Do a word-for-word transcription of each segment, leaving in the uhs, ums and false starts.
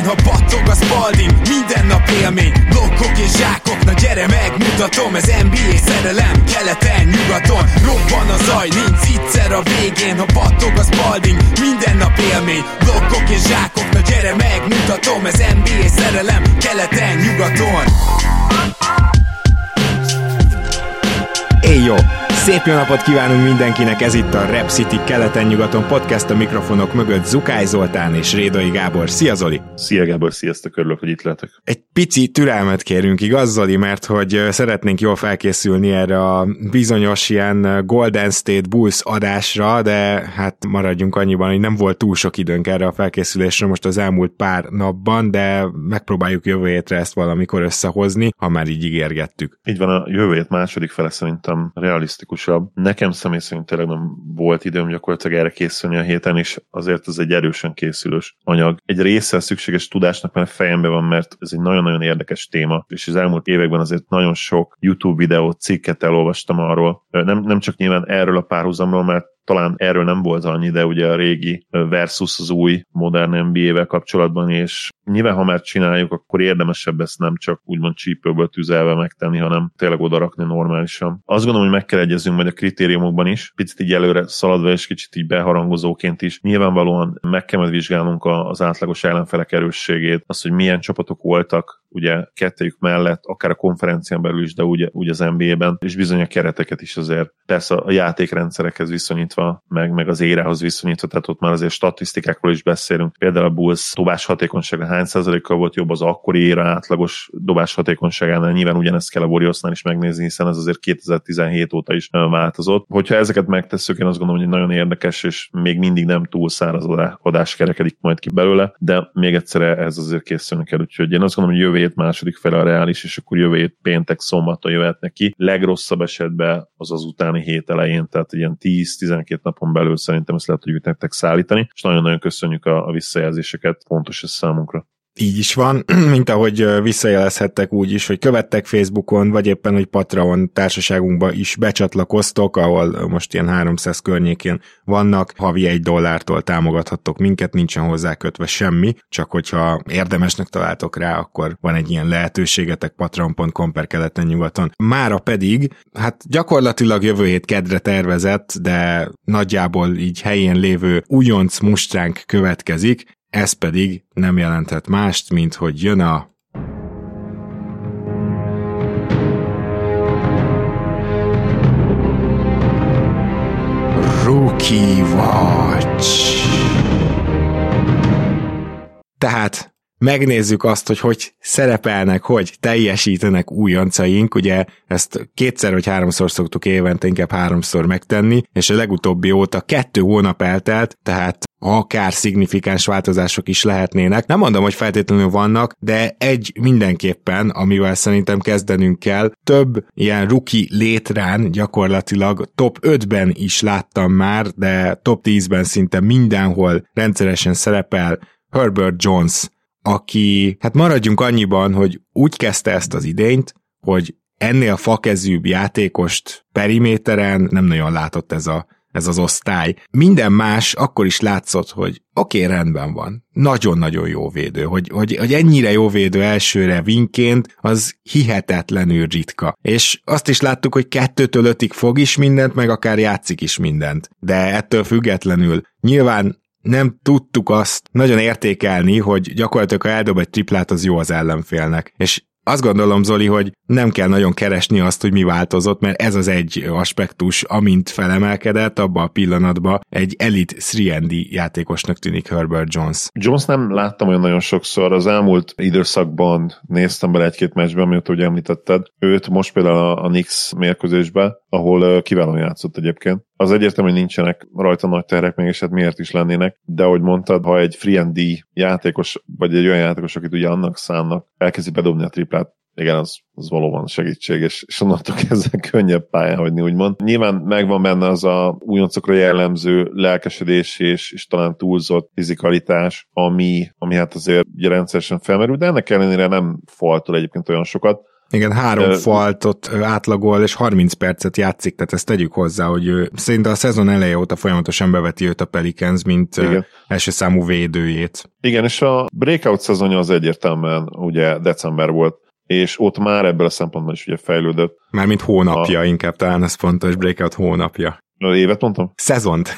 Idén, ha battog a Spalding, minden nap élmény. Blokkok és zsákok, na gyere megmutatom. Ez en bé á szerelem, keleten, nyugaton. Robban a zaj, nincs egyszer a végén. Ha battog a Spalding, minden nap élmény. Blokkok és zsákok, na gyere megmutatom. Ez en bé á szerelem, keleten, nyugaton. Éj jó! Szép jó napot kívánunk mindenkinek, ez itt a Rap City keleten-nyugaton podcast, a mikrofonok mögött Zukály Zoltán és Rédai Gábor. Szia Zoli! Szia Gábor, sziasztok, örülök, hogy itt lehetek. Egy pici türelmet kérünk, igaz Zoli, mert hogy szeretnénk jól felkészülni erre a bizonyos ilyen Golden State Bulls adásra, de hát maradjunk annyiban, hogy nem volt túl sok időnk erre a felkészülésre most az elmúlt pár napban, de megpróbáljuk jövő hétre ezt valamikor összehozni, ha már így ígérgettük. Így van, a jövő hét második fele szerintem realisztikus. Nekem személy szerint tényleg nem volt időm gyakorlatilag erre készülni a héten, és azért ez egy erősen készülős anyag. Egy része szükséges tudásnak már fejembe van, mert ez egy nagyon-nagyon érdekes téma, és az elmúlt években azért nagyon sok YouTube videót, cikket elolvastam arról, nem, nem csak nyilván erről a párhuzamról, mert talán erről nem volt annyi, de ugye a régi versus az új modern en bé á-vel kapcsolatban, és nyilván, ha már csináljuk, akkor érdemesebb ezt nem csak úgymond csípőből tüzelve megtenni, hanem tényleg odarakni normálisan. Azt gondolom, hogy meg kell egyezünk majd a kritériumokban is, picit így előre szaladva és kicsit így beharangozóként is. Nyilvánvalóan meg kell majd vizsgálnunk az átlagos ellenfelek erősségét, azt, hogy milyen csapatok voltak, ugye kettejük mellett, akár a konferencián belül is, de ugye, ugye az en bé á-ben, és bizony a kereteket is azért. Persze a játékrendszerekhez viszonyítva, meg, meg az érához viszonyítva, tehát ott már azért statisztikákról is beszélünk. Például a Bulls dobás hatékonysága hány százalékkal volt jobb az akkori éra átlagos dobás hatékonyságánál. Nyilván ugyanezt kell a Warriorsnál is megnézni, hiszen ez azért kétezer-tizenhét óta is változott. Hogyha ezeket megtesszük, én azt gondolom, hogy nagyon érdekes, és még mindig nem túl száraz adás kerekedik majd ki belőle, de még egyszer ez azért készülni kell. Úgyhogy én azt gondolom, hogy jövő hét második fele a reális, és akkor jövő hét péntek, szombaton jöhet neki. Legrosszabb esetben az az utáni hét elején, tehát ilyen tíz-tizenkét napon belül szerintem ezt le tudjuk nektek szállítani, és nagyon-nagyon köszönjük a, a visszajelzéseket, fontos ez számunkra. Így is van, mint ahogy visszajelezhettek úgy is, hogy követtek Facebookon, vagy éppen, hogy Patreon társaságunkba is becsatlakoztok, ahol most ilyen háromszáz környékén vannak, havi egy dollártól támogathattok minket, nincsen hozzá kötve semmi, csak hogyha érdemesnek találtok rá, akkor van egy ilyen lehetőségetek patreon pont com per keleten-nyugaton. Mára pedig, hát gyakorlatilag jövő hét kedre tervezett, de nagyjából így helyén lévő újonc mustránk következik. Ez pedig nem jelenthet mást, mint hogy jön a... Rookie Watch! Tehát megnézzük azt, hogy hogy szerepelnek, hogy teljesítenek újoncaink, ugye ezt kétszer vagy háromszor szoktuk évente, inkább háromszor megtenni, és a legutóbbi óta kettő hónap eltelt, tehát akár szignifikáns változások is lehetnének. Nem mondom, hogy feltétlenül vannak, de egy mindenképpen, amivel szerintem kezdenünk kell, több ilyen rookie létrán gyakorlatilag top ötben is láttam már, de top tízben szinte mindenhol rendszeresen szerepel Herbert Jones, aki, hát maradjunk annyiban, hogy úgy kezdte ezt az idényt, hogy ennél fakezűbb játékost periméteren nem nagyon látott ez a ez az osztály. Minden más akkor is látszott, hogy oké, okay, rendben van. Nagyon-nagyon jó védő. Hogy, hogy, hogy ennyire jó védő elsőre vinként, az hihetetlenül ritka. És azt is láttuk, hogy kettőtől ötig fog is mindent, meg akár játszik is mindent. De ettől függetlenül nyilván nem tudtuk azt nagyon értékelni, hogy gyakorlatilag ha eldob egy triplát, az jó az ellenfélnek. És azt gondolom, Zoli, hogy nem kell nagyon keresni azt, hogy mi változott, mert ez az egy aspektus, amint felemelkedett, abban a pillanatban egy elit három en dé játékosnak tűnik Herbert Jones. Jones nem láttam olyan nagyon sokszor, az elmúlt időszakban néztem bele egy-két meccsben, mióta ugye említetted őt, most például a, a Knicks mérkőzésben, ahol kiválóan játszott egyébként. Az egyértelmű, hogy nincsenek rajta nagy terhek, mégis hát miért is lennének, de ahogy mondtad, ha egy free and D játékos, vagy egy olyan játékos, akit ugye annak szánnak, elkezdi bedobni a triplát, igen, az, az valóban segítség, és, és onnantól kezdve könnyebb pályán hagyni, úgymond. Nyilván megvan benne az a újoncokra jellemző lelkesedés és, és talán túlzott fizikalitás, ami, ami hát azért rendszeresen felmerül, de ennek ellenére nem faltol egyébként olyan sokat. Igen, három faltot átlagol, és harminc percet játszik, tehát ezt tegyük hozzá, hogy ő, szerintem a szezon eleje óta folyamatosan beveti őt a Pelicans, mint igen. első számú védőjét. Igen, és a breakout szezonja az egyértelműen ugye december volt, és ott már ebből a szempontból is ugye fejlődött. Mármint hónapja, a... inkább talán ez fontos, breakout hónapja. Évet mondtam? Szezont.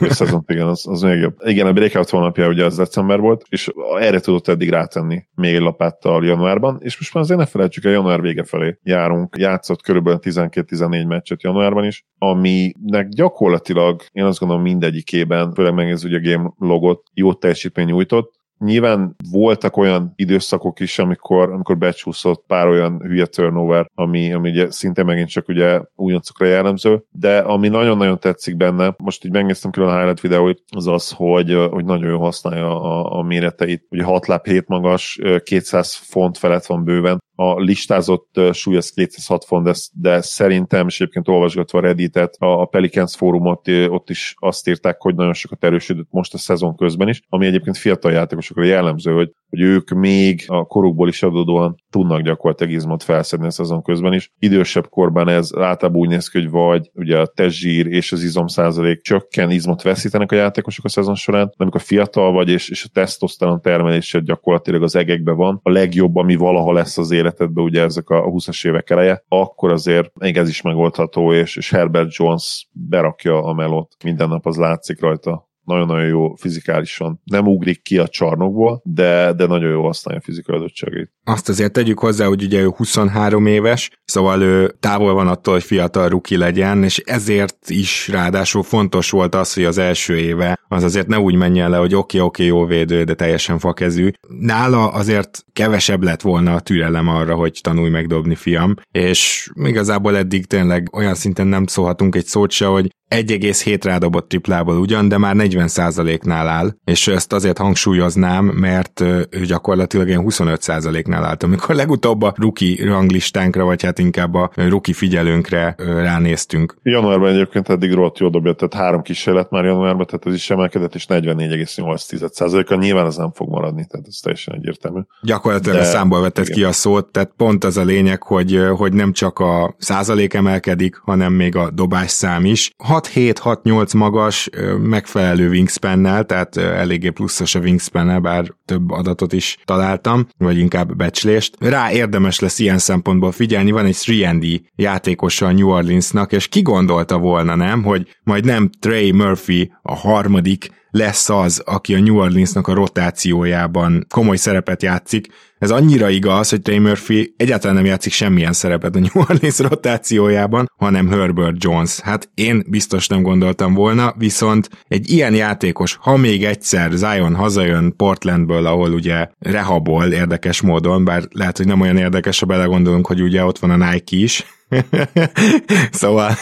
Szezont, igen, az, az még jobb. Igen, a breakout hónapja ugye az december volt, és erre tudott eddig rátenni még egy lapáttal januárban, és most már azért ne felejtsük, a január vége felé járunk. Játszott körülbelül tizenkettő-tizennégy meccset januárban is, aminek gyakorlatilag, én azt gondolom mindegyikében, főleg megnézzük ugye a game logot, jó teljesítmény nyújtott. Nyilván voltak olyan időszakok is, amikor, amikor becsúszott pár olyan hülye turnover, ami, ami ugye szinte megint csak ugye újoncokra jellemző, de ami nagyon-nagyon tetszik benne, most így megnéztem külön a highlight videóit, az az, hogy, hogy nagyon jól használja a, a méreteit. Ugye hat láb hét magas, kétszáz font felett van bőven. A listázott súly az kétszázhat font, de, de szerintem, és egyébként olvasgatva a Reddit-et, a, a Pelicans fórumot, ott is azt írták, hogy nagyon sokat erősödött most a szezon közben is, ami egyébként fiatal játékosokra jellemző, hogy, hogy ők még a korukból is adódóan tudnak gyakorlatilag izmot felszedni a szezon közben is. Idősebb korban ez általában úgy néz ki, hogy vagy ugye a testzsír és az izom százalék csökken, izmot veszítenek a játékosok a szezon során, de amikor fiatal vagy, és, és a tesztoszteron termelésed gyakorlatilag az egekben van, a legjobb, ami valaha lesz az élet, életedben ugye ezek a huszas évek eleje, akkor azért még ez is megoldható, és, és Herbert Jones berakja a melót. Minden nap az látszik rajta. Nagyon-nagyon jó fizikálisan. Nem ugrik ki a csarnokból, de, de nagyon jó használja a fizikai adottságait. Azt azért tegyük hozzá, hogy ugye ő huszonhárom éves, szóval ő távol van attól, hogy fiatal ruki legyen, és ezért is ráadásul fontos volt az, hogy az első éve az azért ne úgy menjen le, hogy oké, oké, jó védő, de teljesen fakezű. Nála azért kevesebb lett volna a türelem arra, hogy tanulj megdobni, fiam, és igazából eddig tényleg olyan szinten nem szólhatunk egy szót se, hogy egy egész hét rádobott triplából ugyan, de már negyven százaléknál áll, és ezt azért hangsúlyoznám, mert ő gyakorlatilag ilyen huszonöt százaléknál állt. Amikor legutóbb a rookie ranglistánkra, vagy hát inkább a rookie figyelőnkre ránéztünk. Januárban egyébként eddig rohadt jól dobja, tehát három kísérlet már januárban, tehát ez is emelkedett, és negyvennégy egész nyolc százaléka. Nyilván ez nem fog maradni, tehát ez teljesen egyértelmű. Gyakorlatilag de... a számból vetted ki a szót, tehát pont az a lényeg, hogy, hogy nem csak a százalék emelkedik, hanem még a dobásszám is. hat hét hat nyolc magas, megfelelő wingspannel, tehát eléggé pluszos a wingspannel, bár több adatot is találtam, vagy inkább becslést. Rá érdemes lesz ilyen szempontból figyelni, van egy három and D játékosa a New Orleansnak, és ki gondolta volna, nem, hogy majd nem Trey Murphy a harmadik lesz az, aki a New Orleansnak a rotációjában komoly szerepet játszik. Ez annyira igaz, hogy Trey Murphy egyáltalán nem játszik semmilyen szerepet a New Orleans rotációjában, hanem Herbert Jones. Hát én biztos nem gondoltam volna, viszont egy ilyen játékos, ha még egyszer Zion hazajön Portlandből, ahol ugye rehabol érdekes módon, bár lehet, hogy nem olyan érdekes, ha belegondolunk, hogy ugye ott van a Nike is, szóval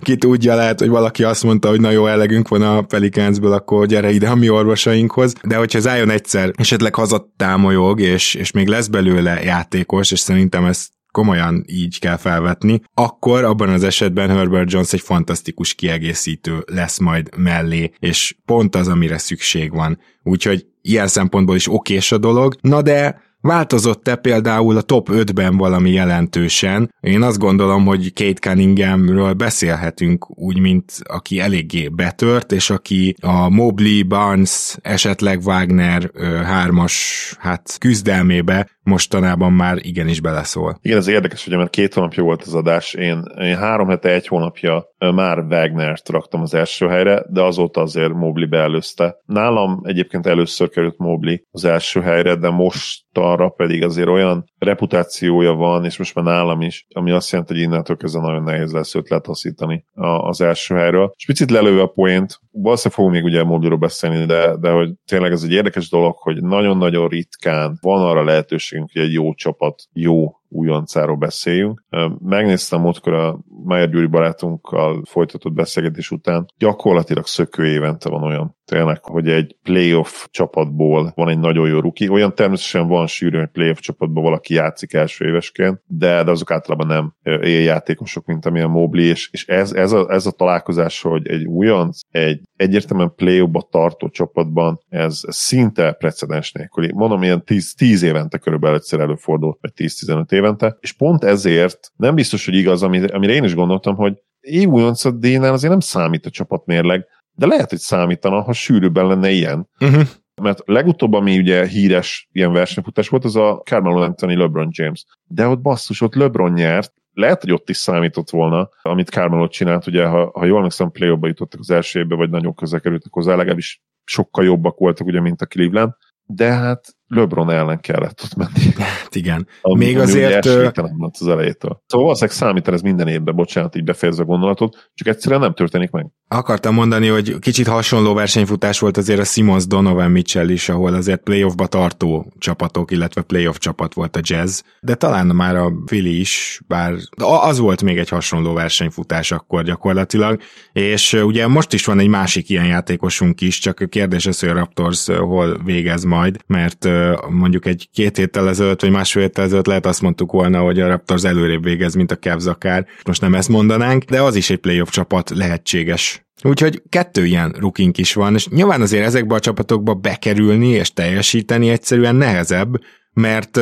ki tudja, lehet, hogy valaki azt mondta, hogy na jó, elegünk van a Pelicansből, akkor gyere ide a mi orvosainkhoz, de hogyha Zion egyszer esetleg hazatámolyog, és, és még lesz belőle játékos, és szerintem ezt komolyan így kell felvetni, akkor abban az esetben Herbert Jones egy fantasztikus kiegészítő lesz majd mellé, és pont az, amire szükség van. Úgyhogy ilyen szempontból is okés a dolog, na de változott-e például a top ötben valami jelentősen? Én azt gondolom, hogy Kate Cunninghamről beszélhetünk úgy, mint aki eléggé betört, és aki a Mobley, Barnes, esetleg Wagner hármas hát küzdelmébe mostanában már igenis beleszól. Igen, ez érdekes, ugye, mert két hónapja volt az adás, én, én három hete, egy hónapja már Wagnert raktam az első helyre, de azóta azért Mobley beelőzte. Nálam egyébként először került Mobley az első helyre, de mostanra pedig azért olyan reputációja van, és most már nálam is, ami azt jelenti, hogy innentől kezdve nagyon nehéz lesz őt letaszítani az első helyről. És picit lelőve a poént, valószínűleg fogunk még ugye Mobleyról beszélni, de, de hogy tényleg ez egy érdekes dolog, hogy nagyon-nagyon ritkán van arra lehetőség, hogy egy jó csapat, jó újoncáról beszéljünk. Megnéztem múltkor a Májer Gyuri barátunkkal folytatott beszélgetés után, gyakorlatilag szökő évente van olyan. Tényleg, hogy egy playoff csapatból van egy nagyon jó ruki. Olyan természetesen van sűrűn, hogy playoff csapatban valaki játszik első évesként, de, de azok általában nem éljátékosok, mint amilyen Mobley, és, és ez, ez, a, ez a találkozás, hogy egy újonc egy egyértelműen play-offba tartó csapatban ez szinte precedens nélküli. Mondom, ilyen tíz, tíz évente körülbelül egyszer előfordult, vagy tíz-tizenöt évente, és pont ezért nem biztos, hogy igaz, amire én is gondoltam, hogy évújoncat díjnál azért nem számít a csapatmérleg, de lehet, hogy számítana, ha sűrűbben lenne ilyen. Uh-huh. Mert legutóbb, ami ugye híres ilyen versenyfutás volt, az a Carmelo Anthony LeBron James. De ott basszus, ott LeBron nyert, lehet, hogy ott is számított volna, amit Carmelo csinált, ugye, ha, ha jól emlékszem, play-offba jutottak az első évbe, vagy nagyon közel kerültek hozzá, legalábbis sokkal jobbak voltak, ugye, mint a Cleveland, de hát LeBron ellen kellett ott menni. Hát igen. Ami, Még ami azért... esélytelen volt az elejétől. Szóval valószínűleg számítani ez minden évben, bocsánat, így befejezve a gondolatot, csak egyszerűen nem történik meg. Akartam mondani, hogy kicsit hasonló versenyfutás volt azért a Simmons Donovan Mitchell is, ahol azért playoffba tartó csapatok, illetve playoff csapat volt a Jazz, de talán már a Philly is, bár az volt még egy hasonló versenyfutás akkor gyakorlatilag, és ugye most is van egy másik ilyen játékosunk is, csak kérdés az, hogy a Raptors hol végez majd, mert mondjuk egy két héttel ezelőtt, vagy másfél héttel ezelőtt lehet azt mondtuk volna, hogy a Raptors előrébb végez, mint a Cavs akár. Most nem ezt mondanánk, de az is egy playoff csapat lehetséges. Úgyhogy kettő ilyen rukink is van, és nyilván azért ezekbe a csapatokba bekerülni és teljesíteni egyszerűen nehezebb, mert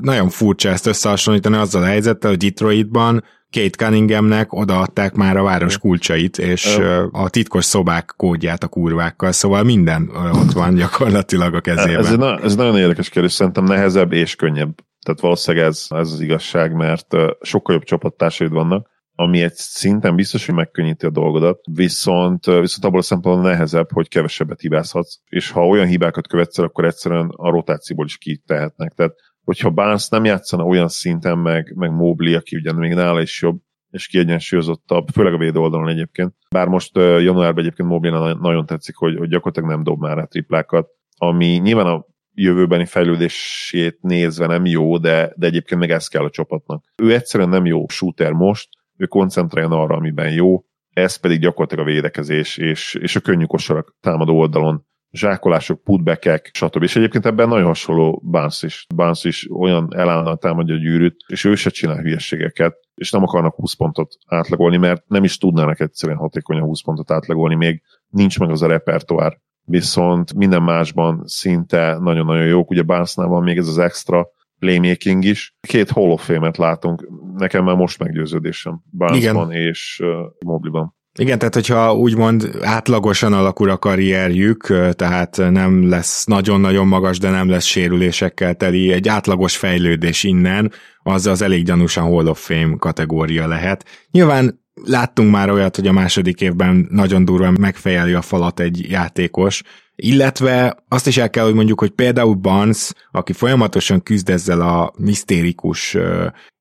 nagyon furcsa ezt összehasonlítani azzal a helyzettel, hogy Detroitban Kate Cunninghamnek odaadták már a város kulcsait, és a titkos szobák kódját a kurvákkal, szóval minden ott van gyakorlatilag a kezében. Ez, na, ez nagyon érdekes kérdés, szerintem nehezebb és könnyebb. Tehát valószínűleg ez, ez az igazság, mert sokkal jobb csapattársaid vannak, ami egy szinten biztos, hogy megkönnyíti a dolgodat, viszont, viszont abból a szempontból nehezebb, hogy kevesebbet hibázhatsz, és ha olyan hibákat követsz el, akkor egyszerűen a rotációból is kitehetnek. Tehát hogyha Barnes nem játszana olyan szinten, meg, meg Mobley, aki ugyan még nála is jobb, és kiegyensúlyozottabb, főleg a védő oldalon egyébként. Bár most januárban egyébként Mobley-nál nagyon tetszik, hogy, hogy gyakorlatilag nem dob már rá triplákat, ami nyilván a jövőbeni fejlődését nézve nem jó, de, de egyébként meg ez kell a csapatnak. Ő egyszerűen nem jó shooter most, ő koncentráljon arra, amiben jó, ez pedig gyakorlatilag a védekezés, és, és a könnyű kosarak támadó oldalon, zsákolások, putbackek, stb. És egyébként ebben nagyon hasonló Barnes is. Barnes is olyan elállal támadja a gyűrűt, és ő se csinál hülyeségeket, és nem akarnak húsz pontot átlagolni, mert nem is tudnának egyszerűen hatékonyan húsz pontot átlagolni, még nincs meg az a repertoár. Viszont minden másban szinte nagyon-nagyon jók, ugye Barnesnál van még ez az extra playmaking is. Két Hall of Fame-et látunk, nekem már most meggyőződésem Barnesban és uh, Mobleyban. Igen, tehát hogyha úgymond átlagosan alakul a karrierjük, tehát nem lesz nagyon-nagyon magas, de nem lesz sérülésekkel teli, egy átlagos fejlődés innen, az az elég gyanúsan Hall of Fame kategória lehet. Nyilván láttunk már olyat, hogy a második évben nagyon durván megfejeli a falat egy játékos, illetve azt is el kell, hogy mondjuk, hogy például Barnes, aki folyamatosan küzd ezzel a misztérikus,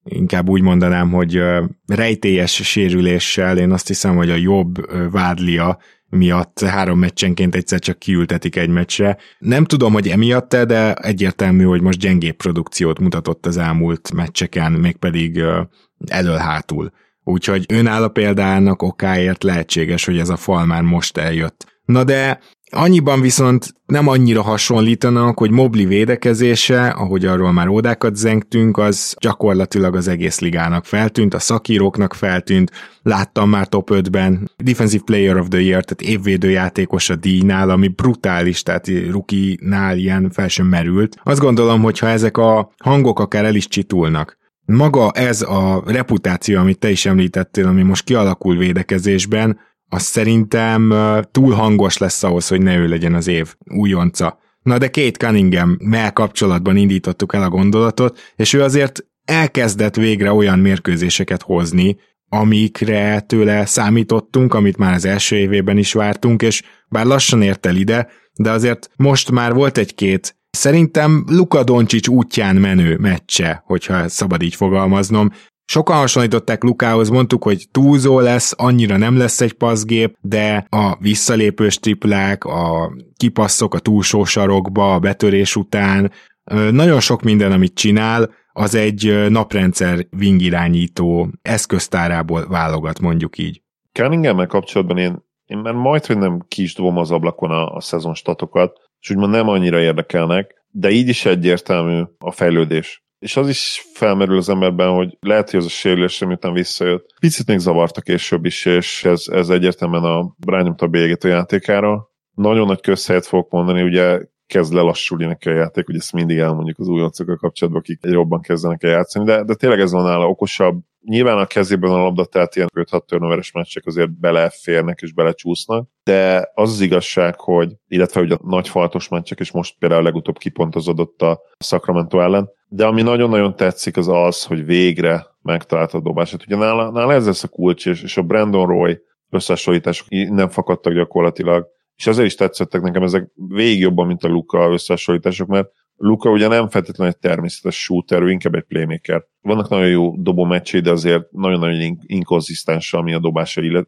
inkább úgy mondanám, hogy rejtélyes sérüléssel, én azt hiszem, hogy a jobb vádlia miatt három meccsenként egyszer csak kiültetik egy meccsre. Nem tudom, hogy emiatt-e, de egyértelmű, hogy most gyengébb produkciót mutatott az elmúlt meccseken, mégpedig elől-hátul. Úgyhogy önálló példának okáért lehetséges, hogy ez a fal már most eljött. Na de annyiban viszont nem annyira hasonlítanak, hogy Mobley védekezése, ahogy arról már ódákat zengtünk, az gyakorlatilag az egész ligának feltűnt, a szakíróknak feltűnt, láttam már top ötben, Defensive Player of the Year, tehát évvédő játékos a díjnál, ami brutális, tehát rookie-nál ilyen fel sem merült. Azt gondolom, hogy ha ezek a hangok akár el is csitulnak, maga ez a reputáció, amit te is említettél, ami most kialakul védekezésben, az szerintem túl hangos lesz ahhoz, hogy ne ő legyen az év újonca. Na de Kate Cunningham-mel kapcsolatban indítottuk el a gondolatot, és ő azért elkezdett végre olyan mérkőzéseket hozni, amikre tőle számítottunk, amit már az első évében is vártunk, és bár lassan ért el ide, de azért most már volt egy-két szerintem Luka Doncic útján menő meccse, hogyha szabad így fogalmaznom. Sokan hasonlították Lukához, mondtuk, hogy túlzó lesz, annyira nem lesz egy passzgép, de a visszalépős triplák, a kipasszok a túlsó sarokba, a betörés után, nagyon sok minden, amit csinál, az egy naprendszer wingirányító eszköztárából válogat, mondjuk így. Cunningham-mel kapcsolatban én, én már majdhogy nem kisdobom az ablakon a, a szezonstatokat, és úgymond nem annyira érdekelnek, de így is egyértelmű a fejlődés. És az is felmerül az emberben, hogy lehet, hogy az a sérülés, miután visszajött, picit még zavarta később is, és ez, ez egyértelműen a rányomta a bélyegét játékára. Nagyon nagy közhelyet fogok mondani, ugye kezd lelassulni neki a játék, ugye ezt mindig elmondjuk az újoncokkal kapcsolatban, akik jobban kezdenek el játszani, de, de tényleg ez van nála okosabb. Nyilván a kezében a labda, tehát ilyen öt-hat turnoveres meccsek azért beleférnek és belecsúsznak, de az az igazság, hogy, illetve ugye a nagy faltos meccsek, és most például legutóbb kipontozódott a Sacramento ellen, de ami nagyon-nagyon tetszik, az az, hogy végre megtalálta a dobását. Ugye nála, nála ez lesz a kulcs, és a Brandon Roy összehasonlítások innen fakadtak gyakorlatilag, és azért is tetszettek nekem ezek végig jobban, mint a Luka összehasonlítások, mert Luka ugye nem feltétlenül egy természetes shooter, ő inkább egy playmaker. Vannak nagyon jó dobó meccsé, de azért nagyon-nagyon inkonzisztens, ami a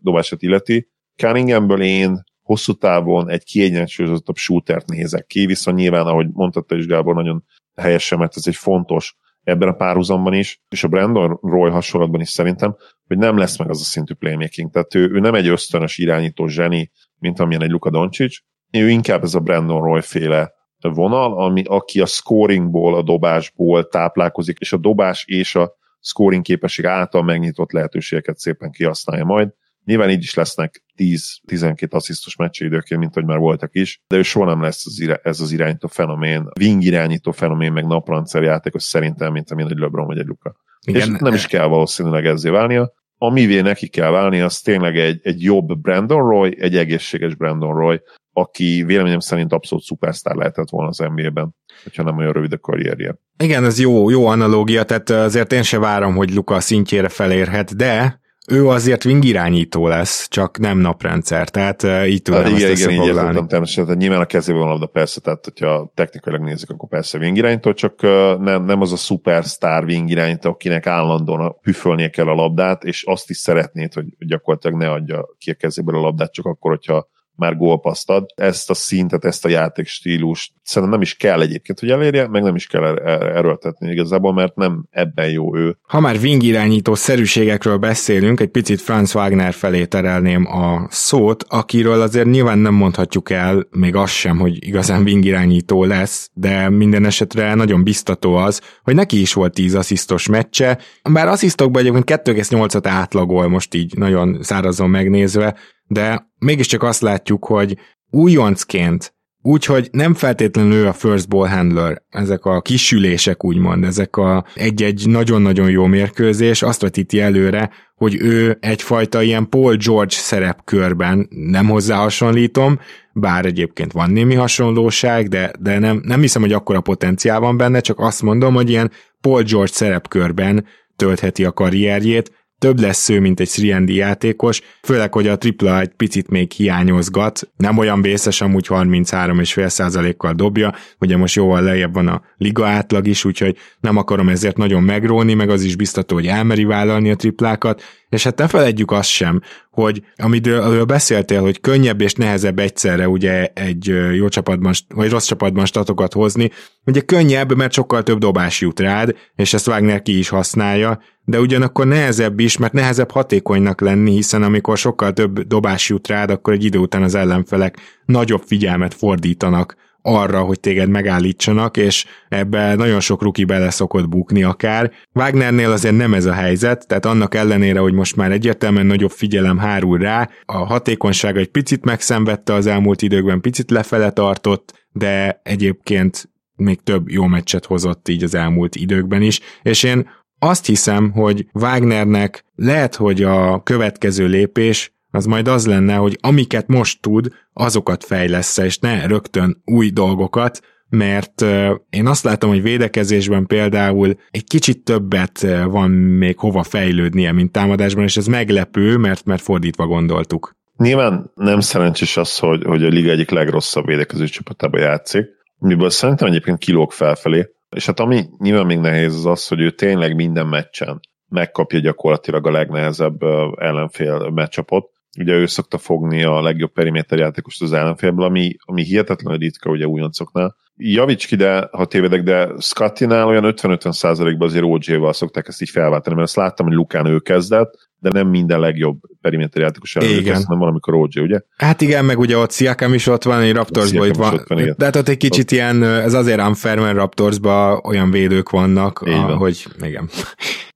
dobását illeti. Cunninghamból én hosszú távon egy kiegyensúlyozottabb shootert nézek ki, viszont nyilván, ahogy mondtad is, Gábor, nagyon helyesen, mert ez egy fontos ebben a párhuzamban is, és a Brandon Roy hasonlatban is szerintem, hogy nem lesz meg az a szintű playmaking. Tehát ő, ő nem egy ösztönös irányító zseni, mint amilyen egy Luka Doncic. Ő inkább ez a Brandon Roy féle vonal, ami, aki a scoringból, a dobásból táplálkozik, és a dobás és a scoring képesség által megnyitott lehetőségeket szépen kihasználja majd. Nyilván így is lesznek tíz-tizenkét asszisztos meccse időként, mint hogy már voltak is, de ő soha nem lesz az irá- ez az irányító fenomén, wing irányító fenomén, meg naprendszer játékos szerintem, mint amilyen egy LeBron vagy egy Luka. És nem is kell valószínűleg ezzé válnia. Amivé neki kell válni, az tényleg egy, egy jobb Brandon Roy, egy egészséges Brandon Roy, aki véleményem szerint abszolút szupersztár lehetett volna az en bé á-ben, hogyha nem olyan rövid a karrierje. Igen, ez jó, jó analógia, tehát azért én se várom, hogy Luka szintjére felérhet, de ő azért wing irányító lesz, csak nem naprendszer, tehát így tudom hát, ezt összefoglalni. Igen, így értettem természetesen, nyilván a kezében van labda persze, tehát hogyha technikailag nézzük, akkor persze wing irányító, csak nem, nem az a szupersztár wing irányító, akinek állandóan püfölnie kell a labdát, és azt is szeretnéd, hogy gyakorlatilag ne adja ki a kezéből a labdát, csak akkor, hogyha már gólpasztad. Ezt a szintet, ezt a játékstílust szerintem nem is kell egyébként, hogy elérje, meg nem is kell er- erőltetni igazából, mert nem ebben jó ő. Ha már wing irányító szerűségekről beszélünk, egy picit Franz Wagner felé terelném a szót, akiről azért nyilván nem mondhatjuk el, még azt sem, hogy igazán wing irányító lesz, de minden esetre nagyon biztató az, hogy neki is volt tíz asszisztos meccse, bár asszisztokban egyébként kettő egész nyolcat átlagol most így nagyon szárazon megnézve, de mégiscsak azt látjuk, hogy újoncként, úgyhogy nem feltétlenül ő a first ball handler, ezek a kisülések úgymond, ezek a egy-egy nagyon-nagyon jó mérkőzés, azt vetíti előre, hogy ő egyfajta ilyen Paul George szerepkörben, nem hozzá hasonlítom, bár egyébként van némi hasonlóság, de, de nem, nem hiszem, hogy akkora potenciál van benne, csak azt mondom, hogy ilyen Paul George szerepkörben töltheti a karrierjét, több lesz ő, mint egy három en dé játékos, főleg, hogy a tripla egy picit még hiányozgat, nem olyan vészes, amúgy harminchárom egész öt százalékkal dobja, ugye most jóval lejjebb van a liga átlag is, úgyhogy nem akarom ezért nagyon megróni, meg az is biztató, hogy elmeri vállalni a triplákat, és hát ne feledjük azt sem, hogy amiről beszéltél, hogy könnyebb és nehezebb egyszerre ugye egy jó csapatban, vagy rossz csapatban statokat hozni, ugye könnyebb, mert sokkal több dobás jut rád, és ezt Wagner ki is használja, de ugyanakkor nehezebb is, mert nehezebb hatékonynak lenni, hiszen amikor sokkal több dobás jut rád, akkor egy idő után az ellenfelek nagyobb figyelmet fordítanak arra, hogy téged megállítsanak, és ebbe nagyon sok ruki bele szokott bukni akár. Wagnernél azért nem ez a helyzet, tehát annak ellenére, hogy most már egyértelműen nagyobb figyelem hárul rá, a hatékonysága egy picit megszenvedte az elmúlt időkben, picit lefele tartott, de egyébként még több jó meccset hozott így az elmúlt időkben is, és én azt hiszem, hogy Wagnernek lehet, hogy a következő lépés az majd az lenne, hogy amiket most tud, azokat fejlessze, és ne rögtön új dolgokat, mert én azt látom, hogy védekezésben például egy kicsit többet van még hova fejlődnie, mint támadásban, és ez meglepő, mert, mert fordítva gondoltuk. Nyilván nem szerencsés az, hogy, hogy a liga egyik legrosszabb védekező csapatában játszik, miből szerintem egyébként kilóg felfelé, és hát ami nyilván még nehéz az az, hogy ő tényleg minden meccsen megkapja gyakorlatilag a legnehezebb ellenfél matchupot. Ugye ő szokta fogni a legjobb periméterjátékost az ellenfélből, ami, ami hihetetlenül ritka ugye újoncoknál. Javíts ki, de ha tévedek, de Scottinál olyan ötven-ötven százalékban azért o jé-val szokták ezt így felváltani, mert azt láttam, hogy Lukán ő kezdett, de nem minden legjobb periméter játékos előtt, hanem valamikor o gé, ugye? Hát igen, meg ugye ott Siakam is ott van, egy Raptorsban itt van, van de hát ott egy kicsit ott. Ilyen, ez azért unfair, mert Raptorsban olyan védők vannak, ahogy igen.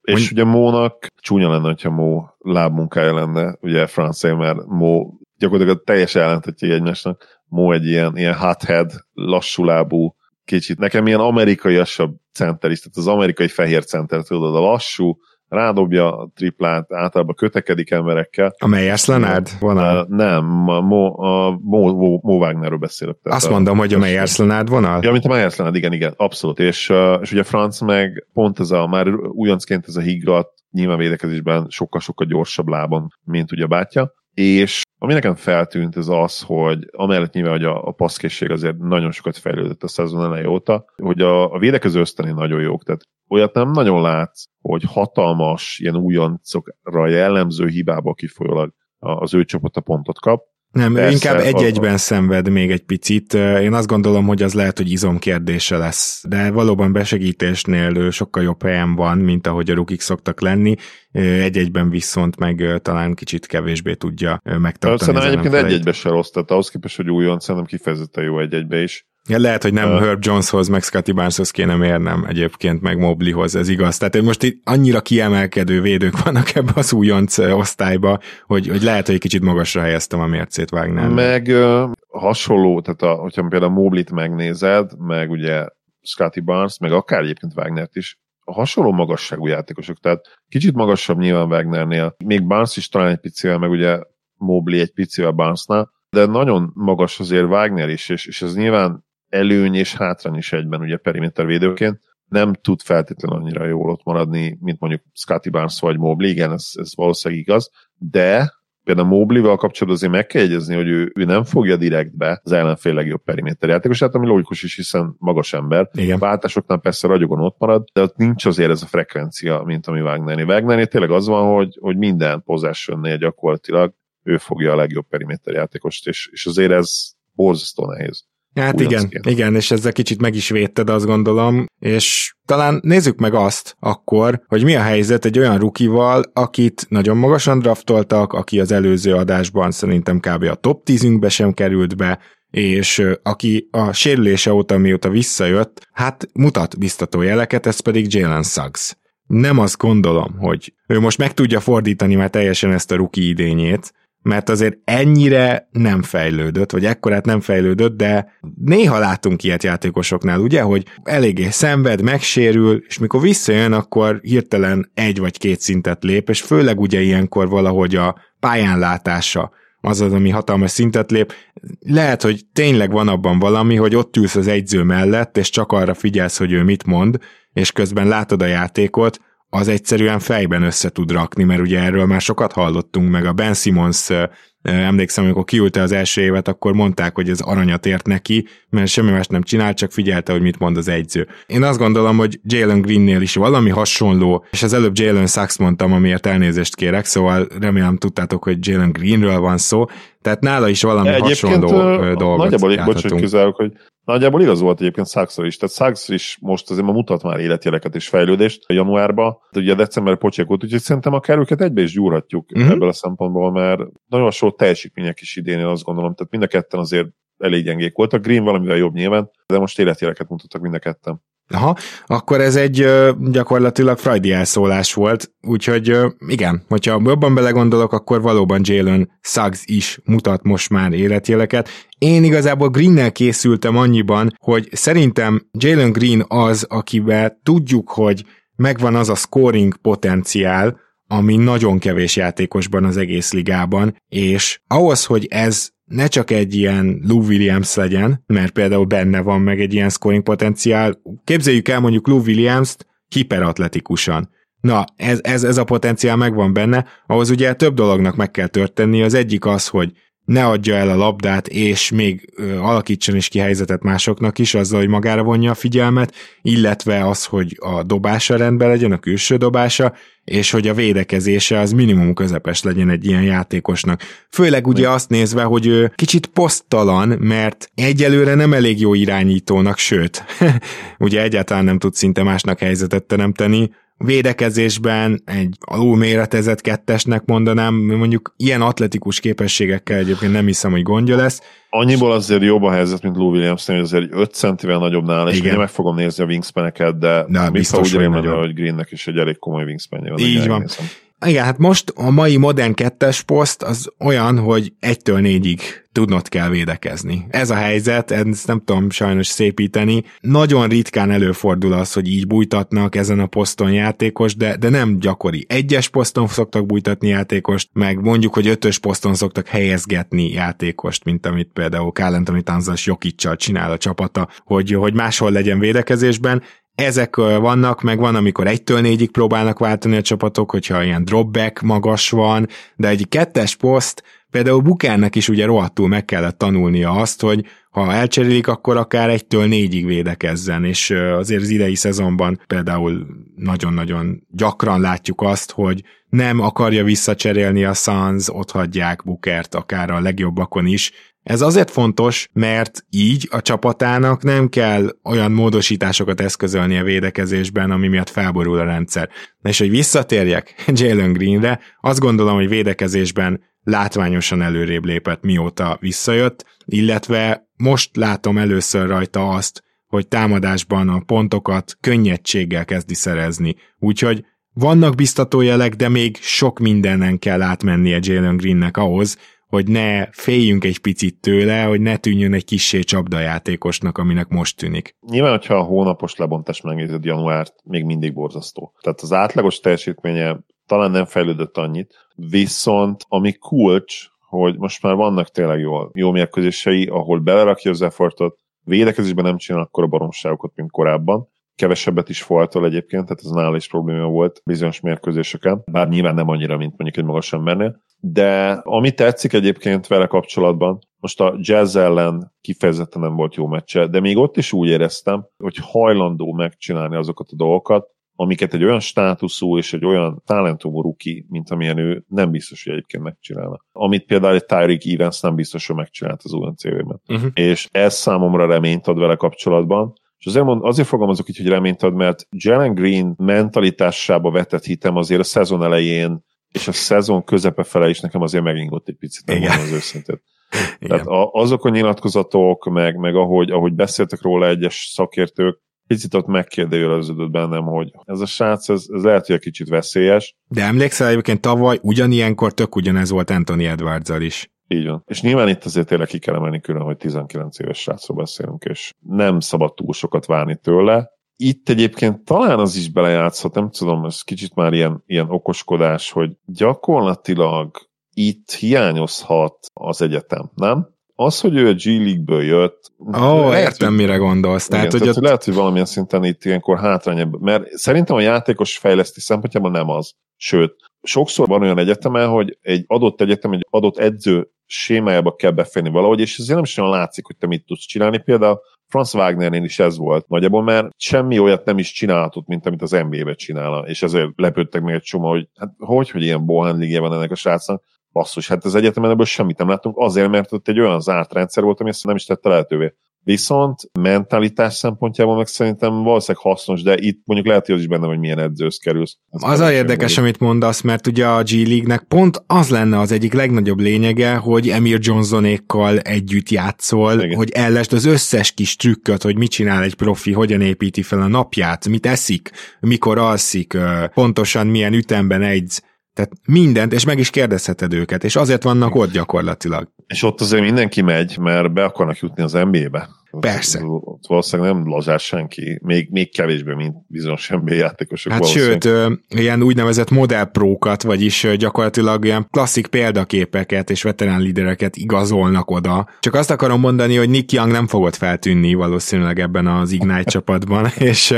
És Mondj... ugye Mónak csúnya lenne, hogyha Mó lábmunkája lenne, ugye Francé, mert Mó gyakorlatilag teljes ellentetje egymásnak. Mó egy ilyen, ilyen hothead, lassulábú, kicsit nekem ilyen amerikaiasabb center is, tehát az amerikai fehér center, tudod, a lassú, rádobja a triplát, általában kötekedik emberekkel. A Meyers Leonard? Vonal? Nem, a Mo, a Mo, Mo, Mo Wagnerről beszélek. Azt mondom, a, hogy a Meyers Leonard vonal? Ja, mint a Meyers Leonard, igen, igen, abszolút. És, és ugye Franz meg pont ez a, már újoncként ez a higgadt, nyilván védekezésben sokkal-sokkal gyorsabb lábon, mint ugye a bátyja. És ami nekem feltűnt, ez az, hogy amellett nyilván, hogy a, a passzkészség azért nagyon sokat fejlődött a szezon eleje óta, hogy a, a védekező ösztöni nagyon jók, tehát olyat nem nagyon látsz, hogy hatalmas, ilyen újoncokra jellemző hibába kifolyólag az ő csoport a pontot kap. Nem, persze, inkább egy-egyben a... szenved még egy picit. Én azt gondolom, hogy az lehet, hogy izom kérdése lesz. De valóban besegítésnél sokkal jobb helyen van, mint ahogy a rukik szoktak lenni. Egy-egyben viszont meg talán kicsit kevésbé tudja megtartani. Szerintem egyébként felejt. egy-egybe se rossz, tehát ahhoz képest, hogy újon, szerintem kifejezetten jó egy-egybe is. Ja, lehet, hogy nem uh, Herb Joneshoz, meg Scotty Barneshoz kéne mérnem egyébként, meg Mobleyhoz, ez igaz. Tehát most itt annyira kiemelkedő védők vannak ebbe az újonc osztályba, hogy, hogy lehet, hogy egy kicsit magasra helyeztem a mércét Wagner. Meg uh, hasonló, tehát a, hogyha például Mobleyt megnézed, meg ugye Scotty Barnes, meg akár egyébként Wagnert is, hasonló magasságú játékosok, tehát kicsit magasabb nyilván Wagnernél, még Barnes is talán egy picivel, meg ugye Mobley egy picivel Barnesnál, de nagyon magas azért Wagner is, és, és ez nyilván előny és hátrány is egyben, ugye perimétervédőként, nem tud feltétlenül annyira jól ott maradni, mint mondjuk Scotty Barnes vagy Mobley, igen, ez, ez valószínűleg igaz, de például Mobleyvel kapcsolatban azért meg kell jegyezni, hogy ő, ő nem fogja direktbe az ellenfél legjobb periméterjátékosát, ami logikus is, hiszen magas ember. Igen. A váltásoknál persze ragyogon ott marad, de ott nincs azért ez a frekvencia, mint ami Wagnerné. Wagnerné tényleg az van, hogy, hogy minden possessionnél gyakorlatilag ő fogja a legjobb periméterjátékost, és, és azért ez borzasztó nehéz. Hát igen, igen, és ezzel kicsit meg is védted, azt gondolom, és talán nézzük meg azt akkor, hogy mi a helyzet egy olyan rukival, akit nagyon magasan draftoltak, aki az előző adásban szerintem kb. A top tízünkbe sem került be, és aki a sérülése óta, mióta visszajött, hát mutat biztató jeleket, ez pedig Jalen Suggs. Nem azt gondolom, hogy ő most meg tudja fordítani már teljesen ezt a ruki idényét, mert azért ennyire nem fejlődött, vagy ekkorát nem fejlődött, de néha látunk ilyet játékosoknál, ugye, hogy eléggé szenved, megsérül, és mikor visszajön, akkor hirtelen egy vagy két szintet lép, és főleg ugye ilyenkor valahogy a pályánlátása az az, ami hatalmas szintet lép. Lehet, hogy tényleg van abban valami, hogy ott ülsz az edző mellett, és csak arra figyelsz, hogy ő mit mond, és közben látod a játékot, az egyszerűen fejben össze tud rakni, mert ugye erről már sokat hallottunk, meg a Ben Simmons, emlékszem, amikor kiülte az első évet, akkor mondták, hogy ez aranyat ért neki, mert semmi más nem csinált, csak figyelte, hogy mit mond az edző. Én azt gondolom, hogy Jalen Greennél is valami hasonló, és az előbb Jalen Suggs mondtam, amiért elnézést kérek, szóval remélem tudtátok, hogy Jalen Greenről van szó, tehát nála is valami egyébként hasonló ö, dolgot láthatunk. Bocsánat, kizárok, hogy nagyjából igaz volt egyébként Suggsra is, tehát Suggs is most azért már mutat már életjeleket és fejlődést januárban, de ugye december pocsék volt, úgyhogy szerintem akár őket egybe is gyúrhatjuk mm-hmm. ebből a szempontból, mert nagyon hasonló teljesítmények is idén, én azt gondolom, tehát mind a ketten azért elég gyengék voltak, Green valamivel jobb nyilván, de most életjeleket mutattak mind a ketten. Aha, akkor ez egy gyakorlatilag Freudi elszólás volt, úgyhogy igen, hogyha jobban belegondolok, akkor valóban Jalen Suggs is mutat most már életjeleket. Én igazából Greennel készültem annyiban, hogy szerintem Jalen Green az, akiben tudjuk, hogy megvan az a scoring potenciál, ami nagyon kevés játékosban az egész ligában, és ahhoz, hogy ez ne csak egy ilyen Lou Williams legyen, mert például benne van meg egy ilyen scoring potenciál. Képzeljük el mondjuk Lou Williams-t hiperatletikusan. Na, ez, ez, ez a potenciál megvan benne, ahhoz ugye több dolognak meg kell történni. Az egyik az, hogy ne adja el a labdát, és még ö, alakítson is ki helyzetet másoknak is, azzal, hogy magára vonja a figyelmet, illetve az, hogy a dobása rendben legyen, a külső dobása, és hogy a védekezése az minimum közepes legyen egy ilyen játékosnak. Főleg ugye azt nézve, hogy ő kicsit poszttalan, mert egyelőre nem elég jó irányítónak, sőt, ugye egyáltalán nem tud szinte másnak helyzetet teremteni, védekezésben egy alulméretezett kettesnek mondanám, mondjuk ilyen atletikus képességekkel egyébként nem hiszem, hogy gondja lesz. Annyiból azért jobb a helyzet, mint Lou Williamsnél, hogy azért öt centivel nagyobb nála, és ugye meg fogom nézni a wingspaneket, de na, biztos, hogy nagyon, hogy Greennek is egy elég komoly wingspan-je van. Így van. Nézem. Igen, hát most a mai modern kettes poszt az olyan, hogy egytől négyig tudnod kell védekezni. Ez a helyzet, ezt nem tudom sajnos szépíteni. Nagyon ritkán előfordul az, hogy így bújtatnak ezen a poszton játékos, de, de nem gyakori. Egyes poszton szoktak bújtatni játékost, meg mondjuk, hogy ötös poszton szoktak helyezgetni játékost, mint amit például Karl Anthony Towns Jokic-sal csinál a csapata, hogy, hogy máshol legyen védekezésben. Ezek vannak, meg van, amikor egytől négyig próbálnak váltani a csapatok, hogyha ilyen dropback magas van, de egy kettes poszt, például Bookernek is ugye rohadtul meg kellett tanulnia azt, hogy ha elcserélik, akkor akár egytől négyig védekezzen, és azért az idei szezonban például nagyon-nagyon gyakran látjuk azt, hogy nem akarja visszacserélni a Suns, ott hagyják Bookert akár a legjobbakon is. Ez azért fontos, mert így a csapatának nem kell olyan módosításokat eszközölni a védekezésben, ami miatt felborul a rendszer. És hogy visszatérjek Jalen Greenre, azt gondolom, hogy védekezésben látványosan előrébb lépett, mióta visszajött, illetve most látom először rajta azt, hogy támadásban a pontokat könnyedséggel kezdi szerezni. Úgyhogy vannak biztató jelek, de még sok mindenen kell átmennie Jalen Greennek ahhoz, hogy ne féljünk egy picit tőle, hogy ne tűnjön egy kissé csapdajátékosnak, aminek most tűnik. Nyilván, hogyha a hónapos lebontás megnézed januárt, még mindig borzasztó. Tehát az átlagos teljesítménye talán nem fejlődött annyit, viszont ami kulcs, hogy most már vannak tényleg jól, jó mérkőzései, ahol belerakja az effortot, védekezésben nem csinál akkora baromságokat, mint korábban, kevesebbet is faltol egyébként, tehát ez nála is probléma volt bizonyos mérkőzéseken, bár nyilván nem annyira, mint mondjuk egy magas embernél, de ami tetszik egyébként vele kapcsolatban, most a Jazz ellen kifejezetten nem volt jó meccse, de még ott is úgy éreztem, hogy hajlandó megcsinálni azokat a dolgokat, amiket egy olyan státuszú és egy olyan talentumú rookie, mint amilyen ő, nem biztos, hogy egyébként megcsinálna. Amit például egy Tyreek Evans nem biztos, hogy megcsinált az u en cé vé-ben. Uh-huh. És ez számomra reményt ad vele kapcsolatban, és azért, mond, azért fogalmazok így, hogy reményt ad, mert Jalen Green mentalitásába vetett hitem azért a szezon elején, és a szezon közepe fele is nekem azért megingott egy picit, nem mondom az őszintét. Tehát a, azok a nyilatkozatok, meg, meg ahogy, ahogy beszéltek róla egyes szakértők, picit ott megkérdőjeleződött bennem, hogy ez a srác, ez, ez lehet, hogy egy kicsit veszélyes. De emlékszel egyébként tavaly ugyanilyenkor tök ugyanez volt Anthony Edwards-zal is. Így van. És nyilván itt azért tényleg ki kell emelni külön, hogy tizenkilenc éves srácról beszélünk, és nem szabad túl sokat várni tőle. Itt egyébként talán az is belejátszhat, nem tudom, ez kicsit már ilyen, ilyen okoskodás, hogy gyakorlatilag itt hiányozhat az egyetem, nem? Az, hogy ő a G League-ből jött... Ó, oh, értem, hogy, mire gondolsz. Tehát, igen, hogy tehát, ott... lehet, hogy valamilyen szinten itt ilyenkor hátrányabb, mert szerintem a játékos fejlesztés szempontjából nem az. Sőt, sokszor van olyan egyetemen, hogy egy adott egyetem, egy adott edző sémájába kell beférni valahogy, és ezért nem is olyan látszik, hogy te mit tudsz csinálni. Például Franz Wagnernél is ez volt nagyjából, mert semmi olyat nem is csinálhatott, mint amit az en bé á-ben csinálna, és ezért lepődtek meg egy csomó, hogy hát hogy, hogy ilyen Bohan League-je van ennek a srácnak. Basszus, hát az egyetemen ebből semmit nem láttunk, azért, mert ott egy olyan zárt rendszer volt, ami ezt nem is tette lehetővé. Viszont mentalitás szempontjából meg szerintem valószínűleg hasznos, de itt mondjuk lehet, hogy az is benne, hogy milyen edzőhöz kerülsz. Ez az a érdekes, mondjuk, amit mondasz, mert ugye a G League-nek pont az lenne az egyik legnagyobb lényege, hogy Amir Johnsonékkal együtt játszol, igen, hogy ellesd az összes kis trükköt, hogy mit csinál egy profi, hogyan építi fel a napját, mit eszik, mikor alszik, pontosan milyen ütemben egyz. Tehát mindent, és meg is kérdezheted őket, és azért vannak ott gyakorlatilag. És ott azért mindenki megy, mert be akarnak jutni az en bé á-be. Persze. Ott valószínűleg nem lazás senki, még, még kevésbé, mint bizonyos en bé á játékosok. Hát sőt, ilyen úgynevezett modellprókat, vagyis gyakorlatilag ilyen klasszik példaképeket és veterán lídereket igazolnak oda. Csak azt akarom mondani, hogy Nick Young nem fogott feltűnni valószínűleg ebben az Ignite csapatban, és,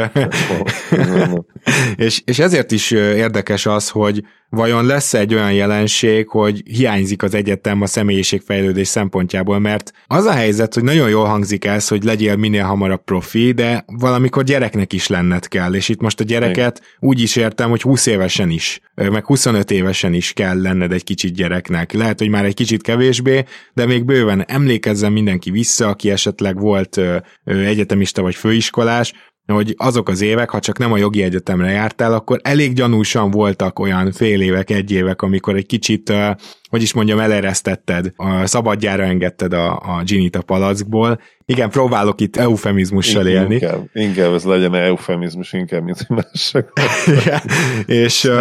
és, és ezért is érdekes az, hogy vajon lesz egy olyan jelenség, hogy hiányzik az egyetem a személyiségfejlődés szempontjából, mert az a helyzet, hogy nagyon jól hangzik ez, hogy legyél minél hamarabb profi, de valamikor gyereknek is lenned kell, és itt most a gyereket úgy is értem, hogy húsz évesen is, meg huszonöt évesen is kell lenned egy kicsit gyereknek. Lehet, hogy már egy kicsit kevésbé, de még bőven emlékezzen mindenki vissza, aki esetleg volt egyetemista vagy főiskolás, hogy azok az évek, ha csak nem a jogi egyetemre jártál, akkor elég gyanúsan voltak olyan fél évek, egy évek, amikor egy kicsit, hogy is mondjam, eleresztetted, szabadjára engedted a, a Ginit a palackból. Igen, próbálok itt eufemizmussal élni. Inkább, inkább ez legyen eufemizmus, inkább, mint mások. és,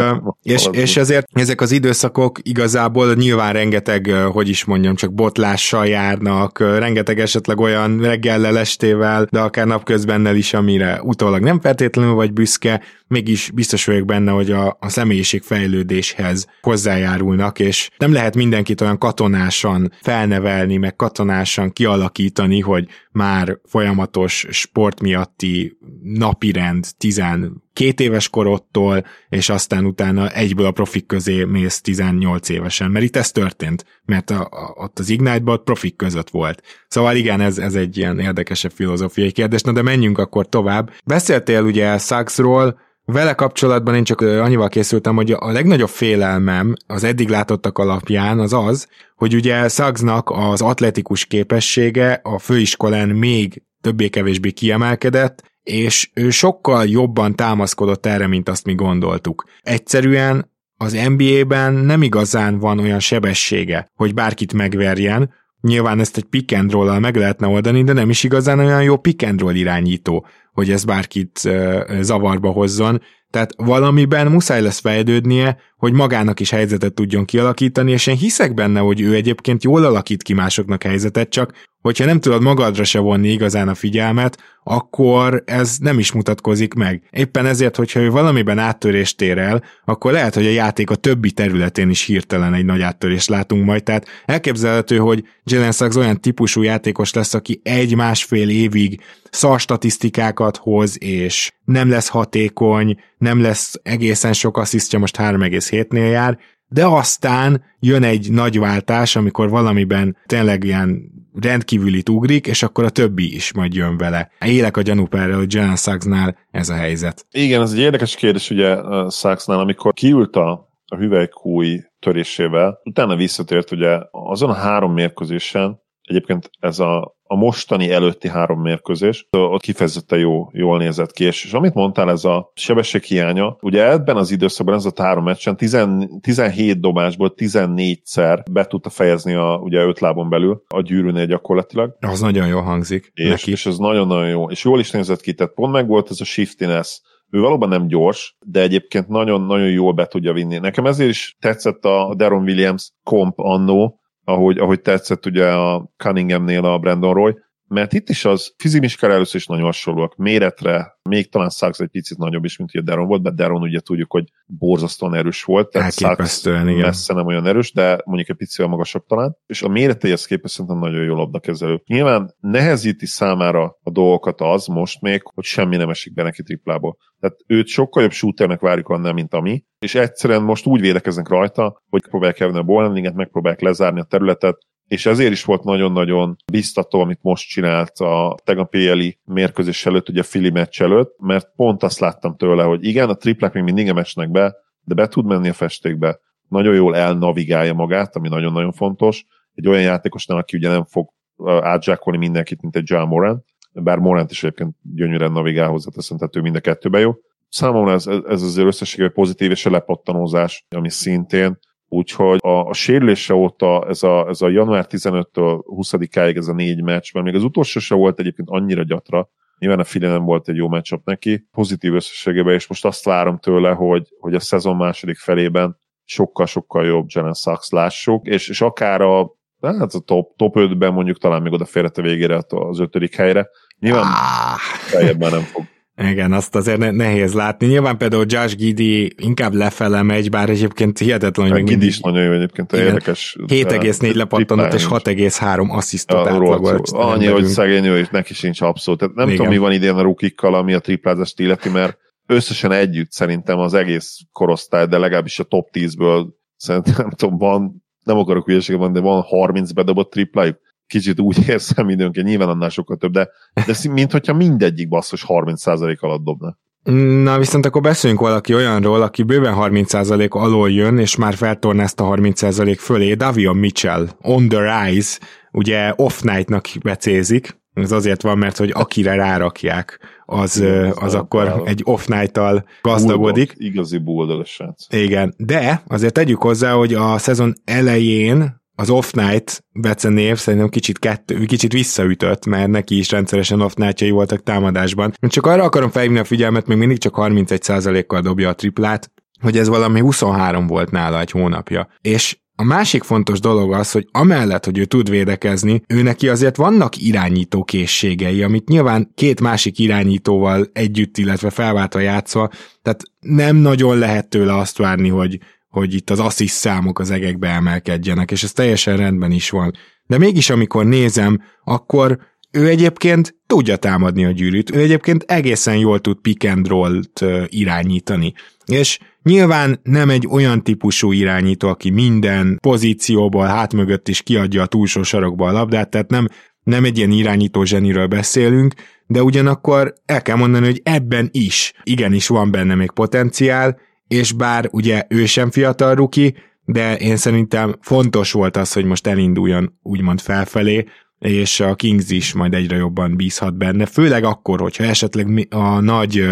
és, és ezért ezek az időszakok igazából nyilván rengeteg, hogy is mondjam, csak botlással járnak, rengeteg esetleg olyan reggellel, estével, de akár napközbennel is, amire utólag nem feltétlenül vagy büszke, mégis biztos vagyok benne, hogy a, a személyiségfejlődéshez hozzájárulnak, és nem lehet mindenkit olyan katonásan felnevelni, meg katonásan kialakítani, hogy már folyamatos sport miatti napirend tizenkét éves korodtól, és aztán utána egyből a profik közé mész tizennyolc évesen, mert itt ez történt, mert a, a, ott az Ignite-ban ott profik között volt. Szóval igen, ez, ez egy ilyen érdekesebb filozófiai kérdés, na de menjünk akkor tovább. Beszéltél ugye Suggsról, vele kapcsolatban én csak annyival készültem, hogy a legnagyobb félelmem az eddig látottak alapján az az, hogy ugye Suggsnak az atletikus képessége a főiskolán még többé-kevésbé kiemelkedett, és ő sokkal jobban támaszkodott erre, mint azt mi gondoltuk. Egyszerűen az en bé á-ben nem igazán van olyan sebessége, hogy bárkit megverjen. Nyilván ezt egy pick and roll-al meg lehetne oldani, de nem is igazán olyan jó pick and roll irányító, hogy ez bárkit zavarba hozzon. Tehát valamiben muszáj lesz fejlődnie, hogy magának is helyzetet tudjon kialakítani, és én hiszek benne, hogy ő egyébként jól alakít ki másoknak helyzetet, csak hogyha nem tudod magadra se vonni igazán a figyelmet, akkor ez nem is mutatkozik meg. Éppen ezért, hogyha ő valamiben áttörést ér el, akkor lehet, hogy a játék a többi területén is hirtelen egy nagy áttörést látunk majd. Tehát elképzelhető, hogy Jalen Suggs olyan típusú játékos lesz, aki egy-másfél évig szar statisztikákat hoz, és nem lesz hatékony, nem lesz egészen sok asszisztja, most három egész hétnél jár, de aztán jön egy nagy váltás, amikor valamiben tényleg ilyen rendkívülit ugrik, és akkor a többi is majd jön vele. Élek a gyanúperrel, hogy Jalen Suggsnál ez a helyzet. Igen, ez egy érdekes kérdés ugye Suggsnál, amikor kiült a hüvelykúj törésével, utána visszatért ugye azon a három mérkőzésen, egyébként ez a, a mostani előtti három mérkőzés, ott kifejezetten jó, jól nézett ki, és, és amit mondtál, ez a sebesség hiánya, ugye ebben az időszakban, ez a három meccsen tizenhét dobásból tizennégyszer be tudta fejezni a, ugye öt lábon belül a gyűrűnél gyakorlatilag. Az nagyon jól hangzik és, neki. És ez nagyon-nagyon jó, és jól is nézett ki, tehát pont meg volt ez a shiftiness. Ő valóban nem gyors, de egyébként nagyon-nagyon jól be tudja vinni. Nekem ezért is tetszett a Deron Williams komp annó, Ahogy, ahogy tetszett ugye a Cunninghamnél a Brandon Roy, mert itt is az fizimiskára először is nagyon hasonlóak méretre, még talán Suggs egy picit nagyobb is, mint ugye Deron volt, de Deron ugye tudjuk, hogy borzasztóan erős volt, tehát Suggs messze nem olyan erős, de mondjuk egy picivel magasabb talán, és a méreteihez képest szerintem nagyon jó labdakezelő. Nyilván nehezíti számára a dolgokat az most még, hogy semmi nem esik be neki triplából. Tehát őt sokkal jobb shooternek várjuk annál, mint ami, és egyszerűen most úgy védekeznek rajta, hogy próbálják elvenni a ballhandlinget, megpróbálják lezárni a területet, és ezért is volt nagyon-nagyon biztató, amit most csinált a tegnapi éjjeli mérkőzés előtt, ugye a Philly meccs előtt, mert pont azt láttam tőle, hogy igen, a triplák még mindig nem esnek be, de be tud menni a festékbe, nagyon jól elnavigálja magát, ami nagyon-nagyon fontos, egy olyan játékosnál, aki ugye nem fog átzsákolni mindenkit, mint egy Ja Morant, bár Morant is egyébként gyönyörűen navigál hozzáteszem, tehát ő mind a kettőben jó. Számomra ez, ez azért összességében pozitív és a lepattanózás, ami szintén úgyhogy a, a sérülése óta ez a, ez a január tizenötödikétől huszadikáig ez a négy meccs, mert még az utolsó se volt egyébként annyira gyatra, nyilván a Philly nem volt egy jó matchup neki, pozitív összességében, és most azt várom tőle, hogy, hogy a szezon második felében sokkal-sokkal jobb Jalen Suggs lássuk, és, és akár a, hát a top, top ötben mondjuk talán még odaférhet a végére az ötödik helyre, nyilván feljebb már nem fog. Igen, azt azért nehéz látni. Nyilván például Josh Giddey inkább lefele megy, bár egyébként hihetetlen, hogy... Giddey is nagyon jó egyébként, igen, érdekes... hét egész négy lepattanott és hat egész három asszisztot átlagolt. Annyi, hogy szegény ő, és neki sincs abszolút. Tehát nem igen. tudom, mi van idén a rukikkal, ami a triplázást illeti, mert összesen együtt szerintem az egész korosztály, de legalábbis a top tízből szerintem nem tudom, van, nem akarok hülyeséget mondani, de van harminc bedobott triplájuk. Kicsit úgy érzem időnként, nyilván annál sokkal több, de, de minthogyha mindegyik basszus harminc százalék alatt dobna. Na viszont akkor beszéljünk valaki olyanról, aki bőven harminc százalék alól jön, és már feltornázta harminc százalék fölé, Davion Mitchell, on the rise, ugye off night-nak becézik, ez azért van, mert hogy akire rárakják az, igen, az akkor állap. Egy off-night-tal gazdagodik. Bulldog, igazi bulldog srác. Igen, de azért tegyük hozzá, hogy a szezon elején az off-night becenév szerintem kicsit, kettő, kicsit visszaütött, mert neki is rendszeresen off-night-jai voltak támadásban. Csak arra akarom felhívni a figyelmet, még mindig csak harmincegy százalékkal dobja a triplát, hogy ez valami huszonhárom volt nála egy hónapja. És a másik fontos dolog az, hogy amellett, hogy ő tud védekezni, ő neki azért vannak irányító készségei, amit nyilván két másik irányítóval együtt, illetve felváltva játszva, tehát nem nagyon lehet tőle azt várni, hogy, hogy itt az assziszt számok az egekbe emelkedjenek, és ez teljesen rendben is van. De mégis, amikor nézem, akkor ő egyébként tudja támadni a gyűrűt, ő egyébként egészen jól tud pick and roll-t irányítani. És nyilván nem egy olyan típusú irányító, aki minden pozícióból, hát mögött is kiadja a túlsó sarokba a labdát, tehát nem, nem egy ilyen irányító zseniről beszélünk, de ugyanakkor el kell mondani, hogy ebben is igenis van benne még potenciál, és bár ugye ő sem fiatal ruki, de én szerintem fontos volt az, hogy most elinduljon úgymond felfelé, és a Kings is majd egyre jobban bízhat benne, főleg akkor, hogyha esetleg a nagy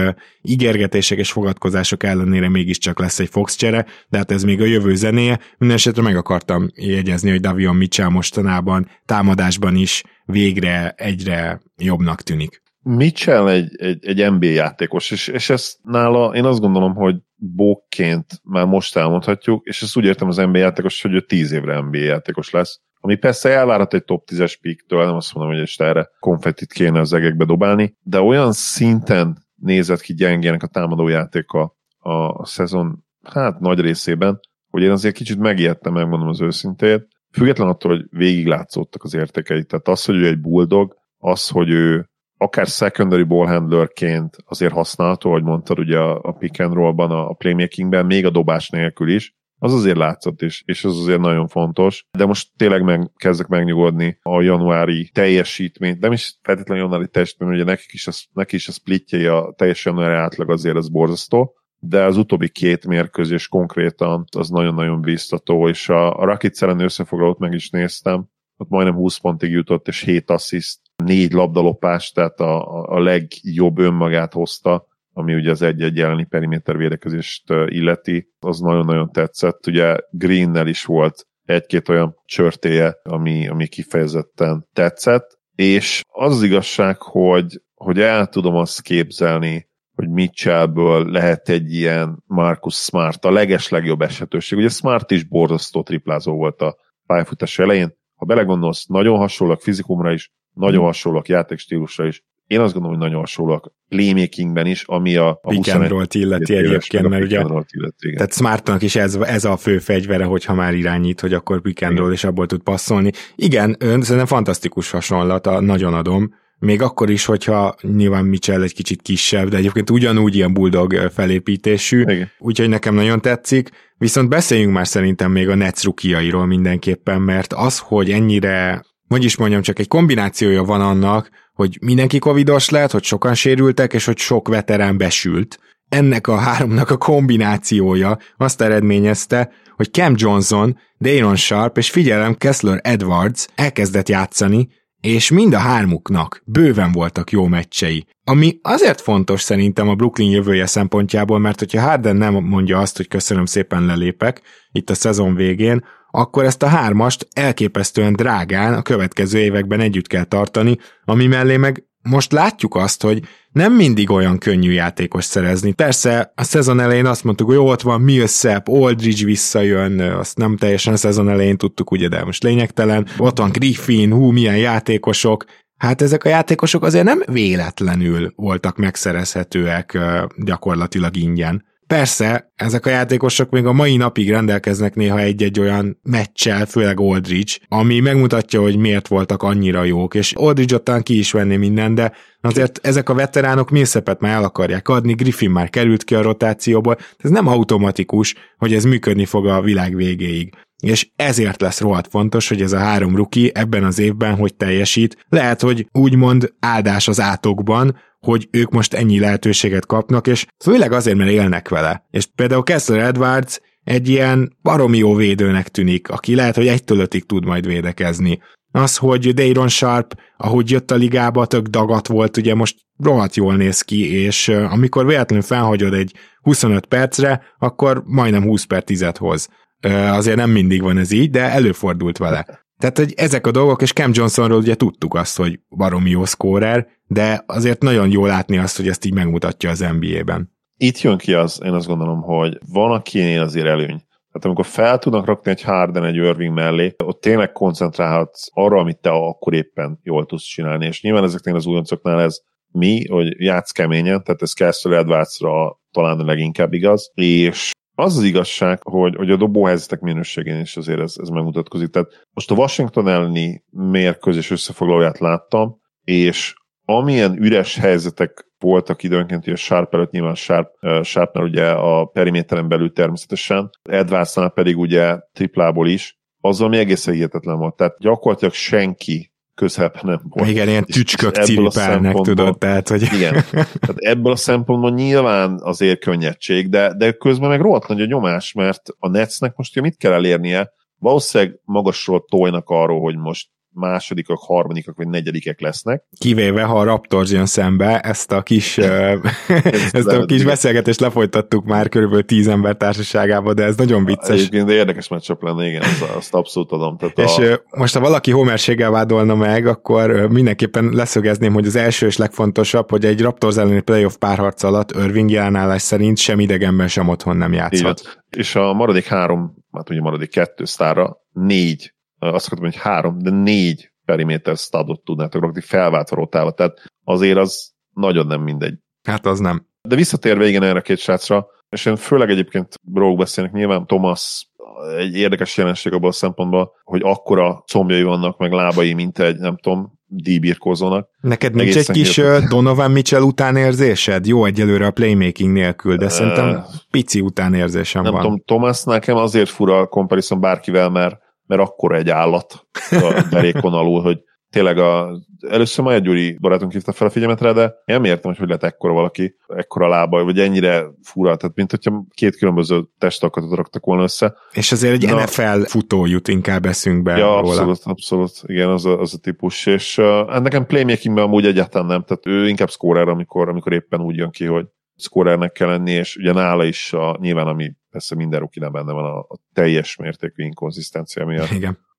ígérgetések és fogadkozások ellenére mégiscsak lesz egy Fox csere, de hát ez még a jövő zenéje. Mindenesetre meg akartam jegyezni, hogy Davion Mitchell mostanában támadásban is végre egyre jobbnak tűnik. Mitchell egy, egy, egy en bé á játékos, és, és ezt nála én azt gondolom, hogy bókként már most elmondhatjuk, és ezt úgy értem az en bé á játékos, hogy ő tíz évre en bé á játékos lesz, ami persze elvárhat egy top tízes pick-től, nem azt mondom, hogy este erre konfettit kéne az egekbe dobálni, de olyan szinten nézett ki gyengének a támadójátéka a szezon hát nagy részében, hogy én azért kicsit megijedtem, megmondom az őszintét, független attól, hogy végig látszottak az értékeit. Tehát az, hogy ő egy bulldog, az, hogy ő akár secondary ball handlerként azért használható, ahogy mondtad ugye a pick and roll-ban, a playmakingben, még a dobás nélkül is, az azért látszott is, és az azért nagyon fontos. De most tényleg meg, kezdek megnyugodni a januári teljesítményt. Nem is feltétlenül januári teljesítmény, ugye nekik is a, neki is a splitjei a teljes januári átlag azért az borzasztó, de az utóbbi két mérkőzés konkrétan az nagyon-nagyon biztató, és a, a Rockets ellen összefoglalót meg is néztem, ott majdnem húsz pontig jutott, és hét assziszt, négy labdalopás, tehát a, a legjobb önmagát hozta, ami ugye az egy-egy jeleni periméter védekezést illeti, az nagyon-nagyon tetszett. Ugye Greennel is volt egy-két olyan csörtéje, ami, ami kifejezetten tetszett, és az, az igazság, hogy, hogy el tudom azt képzelni, hogy Mitchellből lehet egy ilyen Marcus Smart, a legeslegjobb esetőség. Ugye Smart is borzasztó triplázó volt a pályafutás elején. Ha belegondolsz, nagyon hasonlóak fizikumra is, nagyon hasonlóak játékstílusra is. Én azt gondolom, hogy nagyon hasonlóak playmakingben is, ami a, a pick and roll-t illeti egyébként, mert ugye tehát Smartnak is ez, ez a fő fegyvere, hogyha már irányít, hogy akkor pick and roll, és abból tud passzolni. Igen, ön szerintem fantasztikus hasonlata, nagyon adom. Még akkor is, hogyha nyilván Mitchell egy kicsit kisebb, de egyébként ugyanúgy ilyen bulldog felépítésű, igen. Úgyhogy nekem nagyon tetszik. Viszont beszéljünk már szerintem még a Nets rukiairól mindenképpen, mert az, hogy ennyire, hogy is mondjam, csak egy kombinációja van annak, hogy mindenki covidos lett, hogy sokan sérültek, és hogy sok veterán besült. Ennek a háromnak a kombinációja azt eredményezte, hogy Cam Johnson, Dayon Sharp és figyelem Kessler Edwards elkezdett játszani, és mind a hármuknak bőven voltak jó meccsei. Ami azért fontos szerintem a Brooklyn jövője szempontjából, mert hogyha Harden nem mondja azt, hogy köszönöm szépen lelépek itt a szezon végén, akkor ezt a hármast elképesztően drágán a következő években együtt kell tartani, ami mellé meg most látjuk azt, hogy nem mindig olyan könnyű játékos szerezni. Persze a szezon elején azt mondtuk, hogy ott van Millsap, Aldridge visszajön, azt nem teljesen a szezon elején tudtuk, ugye, de most lényegtelen. Ott van Griffin, hú, milyen játékosok. Hát ezek a játékosok azért nem véletlenül voltak megszerezhetőek gyakorlatilag ingyen. Persze, ezek a játékosok még a mai napig rendelkeznek néha egy-egy olyan meccsel, főleg Aldridge, ami megmutatja, hogy miért voltak annyira jók, és Aldridge ottán ki is venné minden, de azért ezek a veteránok Millsapet már el akarják adni, Griffin már került ki a rotációból, ez nem automatikus, hogy ez működni fog a világ végéig. És ezért lesz rohadt fontos, hogy ez a három ruki ebben az évben hogy teljesít, lehet, hogy úgymond áldás az átokban, hogy ők most ennyi lehetőséget kapnak, és főleg azért, mert élnek vele. És például Kessler Edwards egy ilyen baromi jó védőnek tűnik, aki lehet, hogy egytől ötig tud majd védekezni. az, hogy Dayon Sharp, ahogy jött a ligába, tök dagat volt, ugye most rohadt jól néz ki, és amikor véletlenül felhagyod egy huszonöt percre, akkor majdnem húsz per tízet hoz. Azért nem mindig van ez így, de előfordult vele. Tehát, hogy ezek a dolgok, és Cam Johnsonról ugye tudtuk azt, hogy baromi jó szkórer, de azért nagyon jó látni azt, hogy ezt így megmutatja az en bé á-ben. Itt jön ki az, én azt gondolom, hogy van akinél azért előny. Tehát amikor fel tudnak rakni egy Harden, egy Irving mellé, ott tényleg koncentrálhatsz arra, amit te akkor éppen jól tudsz csinálni. És nyilván ezeknél az újoncoknál ez mi, hogy játsz keményen, tehát ez Kessler Edwardsra talán leginkább igaz, és az az igazság, hogy, hogy a dobóhelyzetek minőségén is azért ez, ez megmutatkozik. Tehát most a Washington elleni mérkőzés összefoglalóját láttam, és amilyen üres helyzetek voltak időnként, hogy a Sharp előtt, nyilván Sharp, Sharpnál ugye a periméteren belül természetesen, Edwardsnál pedig ugye triplából is, azzal mi egészen hihetetlen volt. Tehát gyakorlatilag senki közhelyben nem volt. Igen, ilyen tücskök ciripálnak, tudod, tehát, hogy... Igen, tehát ebből a szempontból nyilván azért könnyedség, de, de közben meg rohadt nagy a nyomás, mert a Netsnek most mit kell elérnie? Valószínűleg magasról tojnak arról, hogy most másodikak, harmadikak, vagy negyedikek lesznek. Kivéve, ha a Raptors jön szembe, ezt a kis, ezt a kis beszélgetést lefolytattuk már körülbelül tíz ember társaságában, de ez nagyon vicces. Egyébként érdekes meccsap lenne, igen, azt, azt abszolút adom. Tehát és a... most, ha valaki homerséggel vádolna meg, akkor mindenképpen leszögezném, hogy az első és legfontosabb, hogy egy Raptors elleni playoff párharc alatt Irving jelenállás szerint sem idegenben, sem otthon nem játszhat. És a maradék három, hát ugye maradék kettő sztárra, négy azt akartam, hogy három, de négy periméter stadot tudnátok rakni felváltva rotálva, tehát azért az nagyon nem mindegy. Hát az nem. De visszatérve igen erre a két srácra, és én főleg egyébként róluk beszélnek, nyilván Thomas egy érdekes jelenség abban a szempontból, hogy akkora combjai vannak, meg lábai, mint egy, nem tudom, díjbirkózónak. Neked nincs egy kis hihetet. Donovan Mitchell utánérzésed? Jó egyelőre a playmaking nélkül, de szerintem pici utánérzésem nem van. Nem tudom, Thomas nekem azért fura a comparison bárkivel, mert mert akkora egy állat a derékon alul, hogy tényleg a... Először Maja Gyuri barátunk hívta fel a figyelmet rá, de én nem értem, hogy hogy lett ekkora valaki, ekkora lába, vagy ennyire fura, tehát mint hogyha két különböző testalkatot raktak volna össze. És azért egy na, en ef el futó jut inkább eszünkbe. Ja, abszolút, róla. abszolút, igen, az a, az a típus, és uh, hát nekem playmakingben amúgy egyáltalán nem, tehát ő inkább scorer, amikor, amikor éppen úgy jön ki, hogy scorernek kell lenni, és ugye nála is a, nyilván, ami persze minden rukinán benne van a, a teljes mértékű inkonzisztencia, ami a,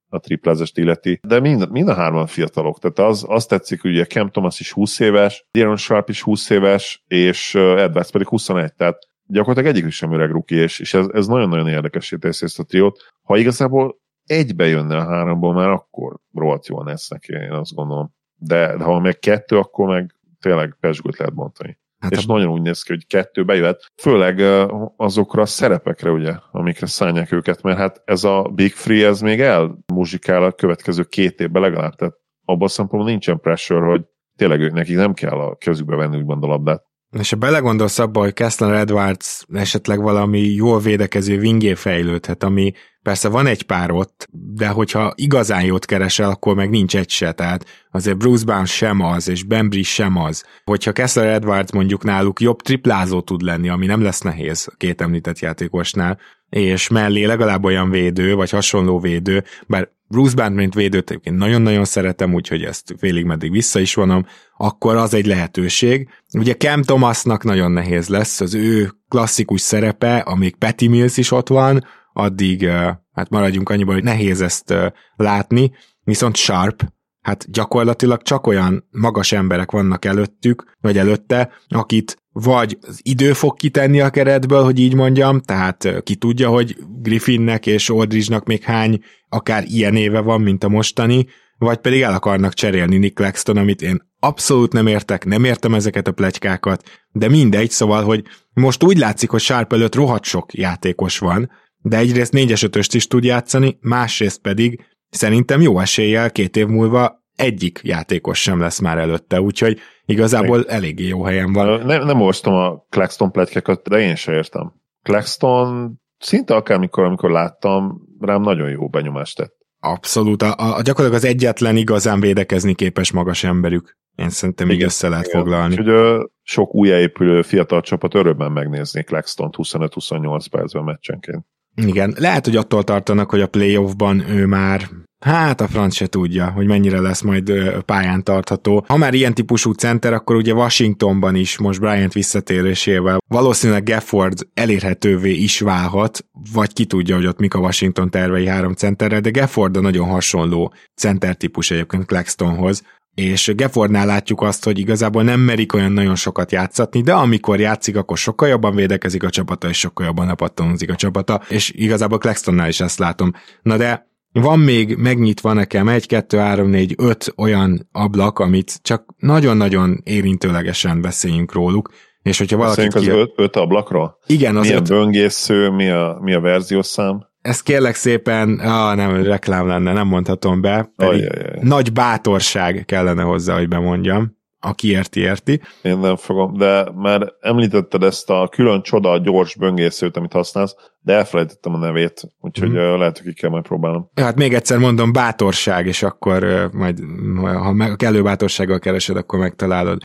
a triplázest illeti. De mind, mind a hárman fiatalok, tehát az, az tetszik, hogy ugye Cam Thomas is húsz éves, Dayon Sharp is húsz éves, és Edwards pedig huszonegy, tehát gyakorlatilag egyik sem öreg ruki, és, és ez, ez nagyon-nagyon érdekessé teszi ezt a triót. Ha igazából egybe jönne a háromból, már akkor rohadt jól nesznek, én azt gondolom. De, de ha meg kettő, akkor meg tényleg pesgőt lehet bontani. Hát és a... nagyon úgy néz ki, hogy kettő bejöhet, főleg azokra a szerepekre, ugye, amikre szállják őket, mert hát ez a Big Free, ez még elmuzsikál a következő két évben legalább, tehát abban a szempontból nincsen pressure, hogy tényleg ők nekik nem kell a kezükbe venni úgymond a labdát. És ha belegondolsz abba, hogy Kessler Edwards esetleg valami jól védekező wingé fejlődhet, ami persze van egy pár ott, de hogyha igazán jót keresel, akkor meg nincs egy se, tehát azért Bruce Barnes sem az, és Bembry sem az. Hogyha Kessler Edwards mondjuk náluk jobb triplázó tud lenni, ami nem lesz nehéz a két említett játékosnál, és mellé legalább olyan védő, vagy hasonló védő, bár Bruce Barnes mint védőt én nagyon-nagyon szeretem, úgyhogy ezt félig meddig vissza is vonom, akkor az egy lehetőség. Ugye Cam Thomasnak nagyon nehéz lesz, az ő klasszikus szerepe, amíg Patty Mills is ott van, addig hát maradjunk annyiban, hogy nehéz ezt látni, viszont Sharp, hát gyakorlatilag csak olyan magas emberek vannak előttük, vagy előtte, akit vagy az idő fog kitenni a keretből, hogy így mondjam, tehát ki tudja, hogy Griffinnek és Aldridge-nak még hány akár ilyen éve van, mint a mostani, vagy pedig el akarnak cserélni Nick Claxton, amit én abszolút nem értek, nem értem ezeket a pletykákat, de mindegy, szóval, hogy most úgy látszik, hogy Sharp előtt rohadt sok játékos van, de egyrészt négyes ötöst is tud játszani, másrészt pedig szerintem jó eséllyel két év múlva egyik játékos sem lesz már előtte, úgyhogy igazából eléggé jó helyen van. Nem, nem olvastam a Claxton pletykákat, de én sem értem. Claxton szinte akármikor, amikor láttam, rám nagyon jó benyomást tett. Abszolút, a, a, gyakorlatilag az egyetlen igazán védekezni képes magas emberük. Én szerintem igen, így össze lehet igen. foglalni. Úgyhogy ö, sok újjáépülő fiatal csapat örömben megnézni Claxtont huszonöt-huszonnyolc percben meccsenként. Igen, lehet, hogy attól tartanak, hogy a playoffban ő már Hát a franc se tudja, hogy mennyire lesz majd pályán tartható. Ha már ilyen típusú center, akkor ugye Washingtonban is most Bryant visszatérésével valószínűleg Gefford elérhetővé is válhat, vagy ki tudja, hogy ott mik a Washington tervei három centerre, de Gefford a nagyon hasonló center típus egyébként Claxtonhoz, és Geffordnál látjuk azt, hogy igazából nem merik olyan nagyon sokat játszatni, de amikor játszik, akkor sokkal jobban védekezik a csapata, és sokkal jobban lepattanózik a csapata, és igazából Claxtonnál is ezt látom. Na de van még megnyitva nekem egy, kettő, három, négy, öt olyan ablak, amit csak nagyon-nagyon érintőlegesen beszéljünk róluk, és hogyha valaki... Beszéljünk ki... az öt, öt ablakról? Igen, az mi öt... a böngésző, mi a, mi a verziószám? Ez kérlek szépen, ah, nem, reklám lenne, nem mondhatom be, pedig Ajajaj. Nagy bátorság kellene hozzá, hogy bemondjam, aki érti, érti. Én nem fogom, de már említetted ezt a külön csoda, a gyors böngészőt, amit használsz, de elfelejtettem a nevét, úgyhogy hmm. lehet, hogy ki kell majd próbálnom. Hát még egyszer mondom, bátorság, és akkor majd, ha kellő bátorsággal keresed, akkor megtalálod.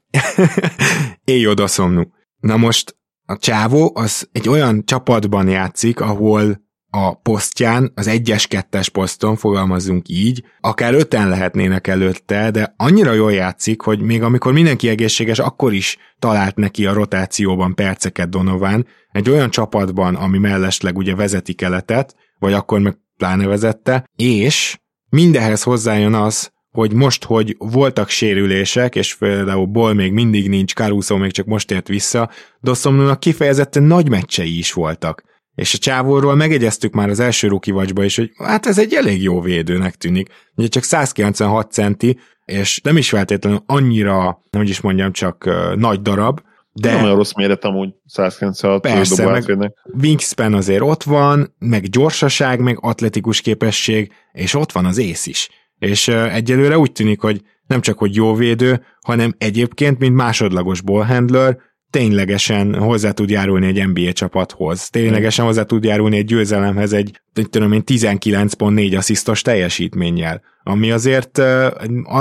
Éj oda szomnú. Na most a csávó az egy olyan csapatban játszik, ahol a posztján, az egyes-kettes poszton, fogalmazunk így, akár öten lehetnének előtte, de annyira jól játszik, hogy még amikor mindenki egészséges, akkor is talált neki a rotációban perceket Donovan, egy olyan csapatban, ami mellesleg ugye vezeti Keletet, vagy akkor meg pláne vezette, és mindehhez hozzájön az, hogy most, hogy voltak sérülések, és például Ball még mindig nincs, Caruso még csak most ért vissza, Dossomnónak kifejezetten nagy meccsei is voltak. És a csávóról megegyeztük már az első rookie watchba is, hogy hát ez egy elég jó védőnek tűnik. Ugye csak száz kilencvenhat centi, és nem is feltétlenül annyira, hogy is mondjam, csak uh, nagy darab. De nem olyan rossz méret amúgy száz kilencvenhat persze, meg wingspan azért ott van, meg gyorsaság, meg atletikus képesség, és ott van az ész is. És uh, egyelőre úgy tűnik, hogy nem csak, hogy jó védő, hanem egyébként, mint másodlagos ballhandler, ténylegesen hozzá tud járulni egy en bé á csapathoz, ténylegesen hozzá tud járulni egy győzelemhez egy, tudom én, tizenkilenc pont négy asszisztos teljesítménnyel, ami azért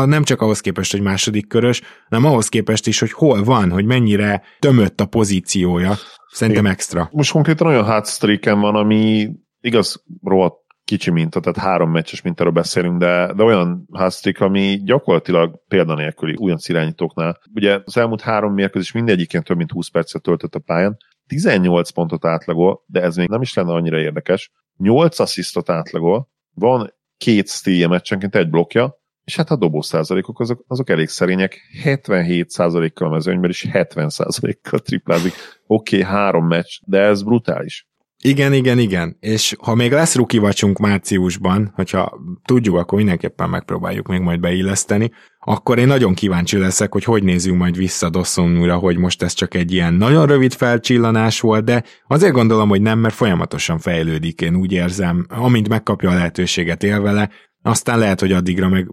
nem csak ahhoz képest, hogy második körös, hanem ahhoz képest is, hogy hol van, hogy mennyire tömött a pozíciója, szerintem extra. Most konkrétan olyan hot streaken van, ami igaz rohadt kicsi minta, tehát három meccses mintáról beszélünk, de, de olyan háztrik, ami gyakorlatilag példanélküli újonc irányítóknál. Ugye az elmúlt három mérkőzés mindegyiken több mint húsz percet töltött a pályán, tizennyolc pontot átlagol, de ez még nem is lenne annyira érdekes, nyolc asszisztot átlagol, van két steal meccsenként, egy blokja, és hát a dobó százalékok azok, azok elég szerények, hetvenhét százalékkal a mezőnyben és hetven százalékkal triplázik. Oké, okay, három meccs, de ez brutális. Igen, igen, igen. És ha még lesz rukivacsunk márciusban, hogyha tudjuk, akkor mindenképpen megpróbáljuk még majd beilleszteni, akkor én nagyon kíváncsi leszek, hogy hogy nézzünk majd vissza Dossomnúra, hogy most ez csak egy ilyen nagyon rövid felcsillanás volt, de azért gondolom, hogy nem, mert folyamatosan fejlődik, én úgy érzem, amint megkapja a lehetőséget, él vele, aztán lehet, hogy addigra meg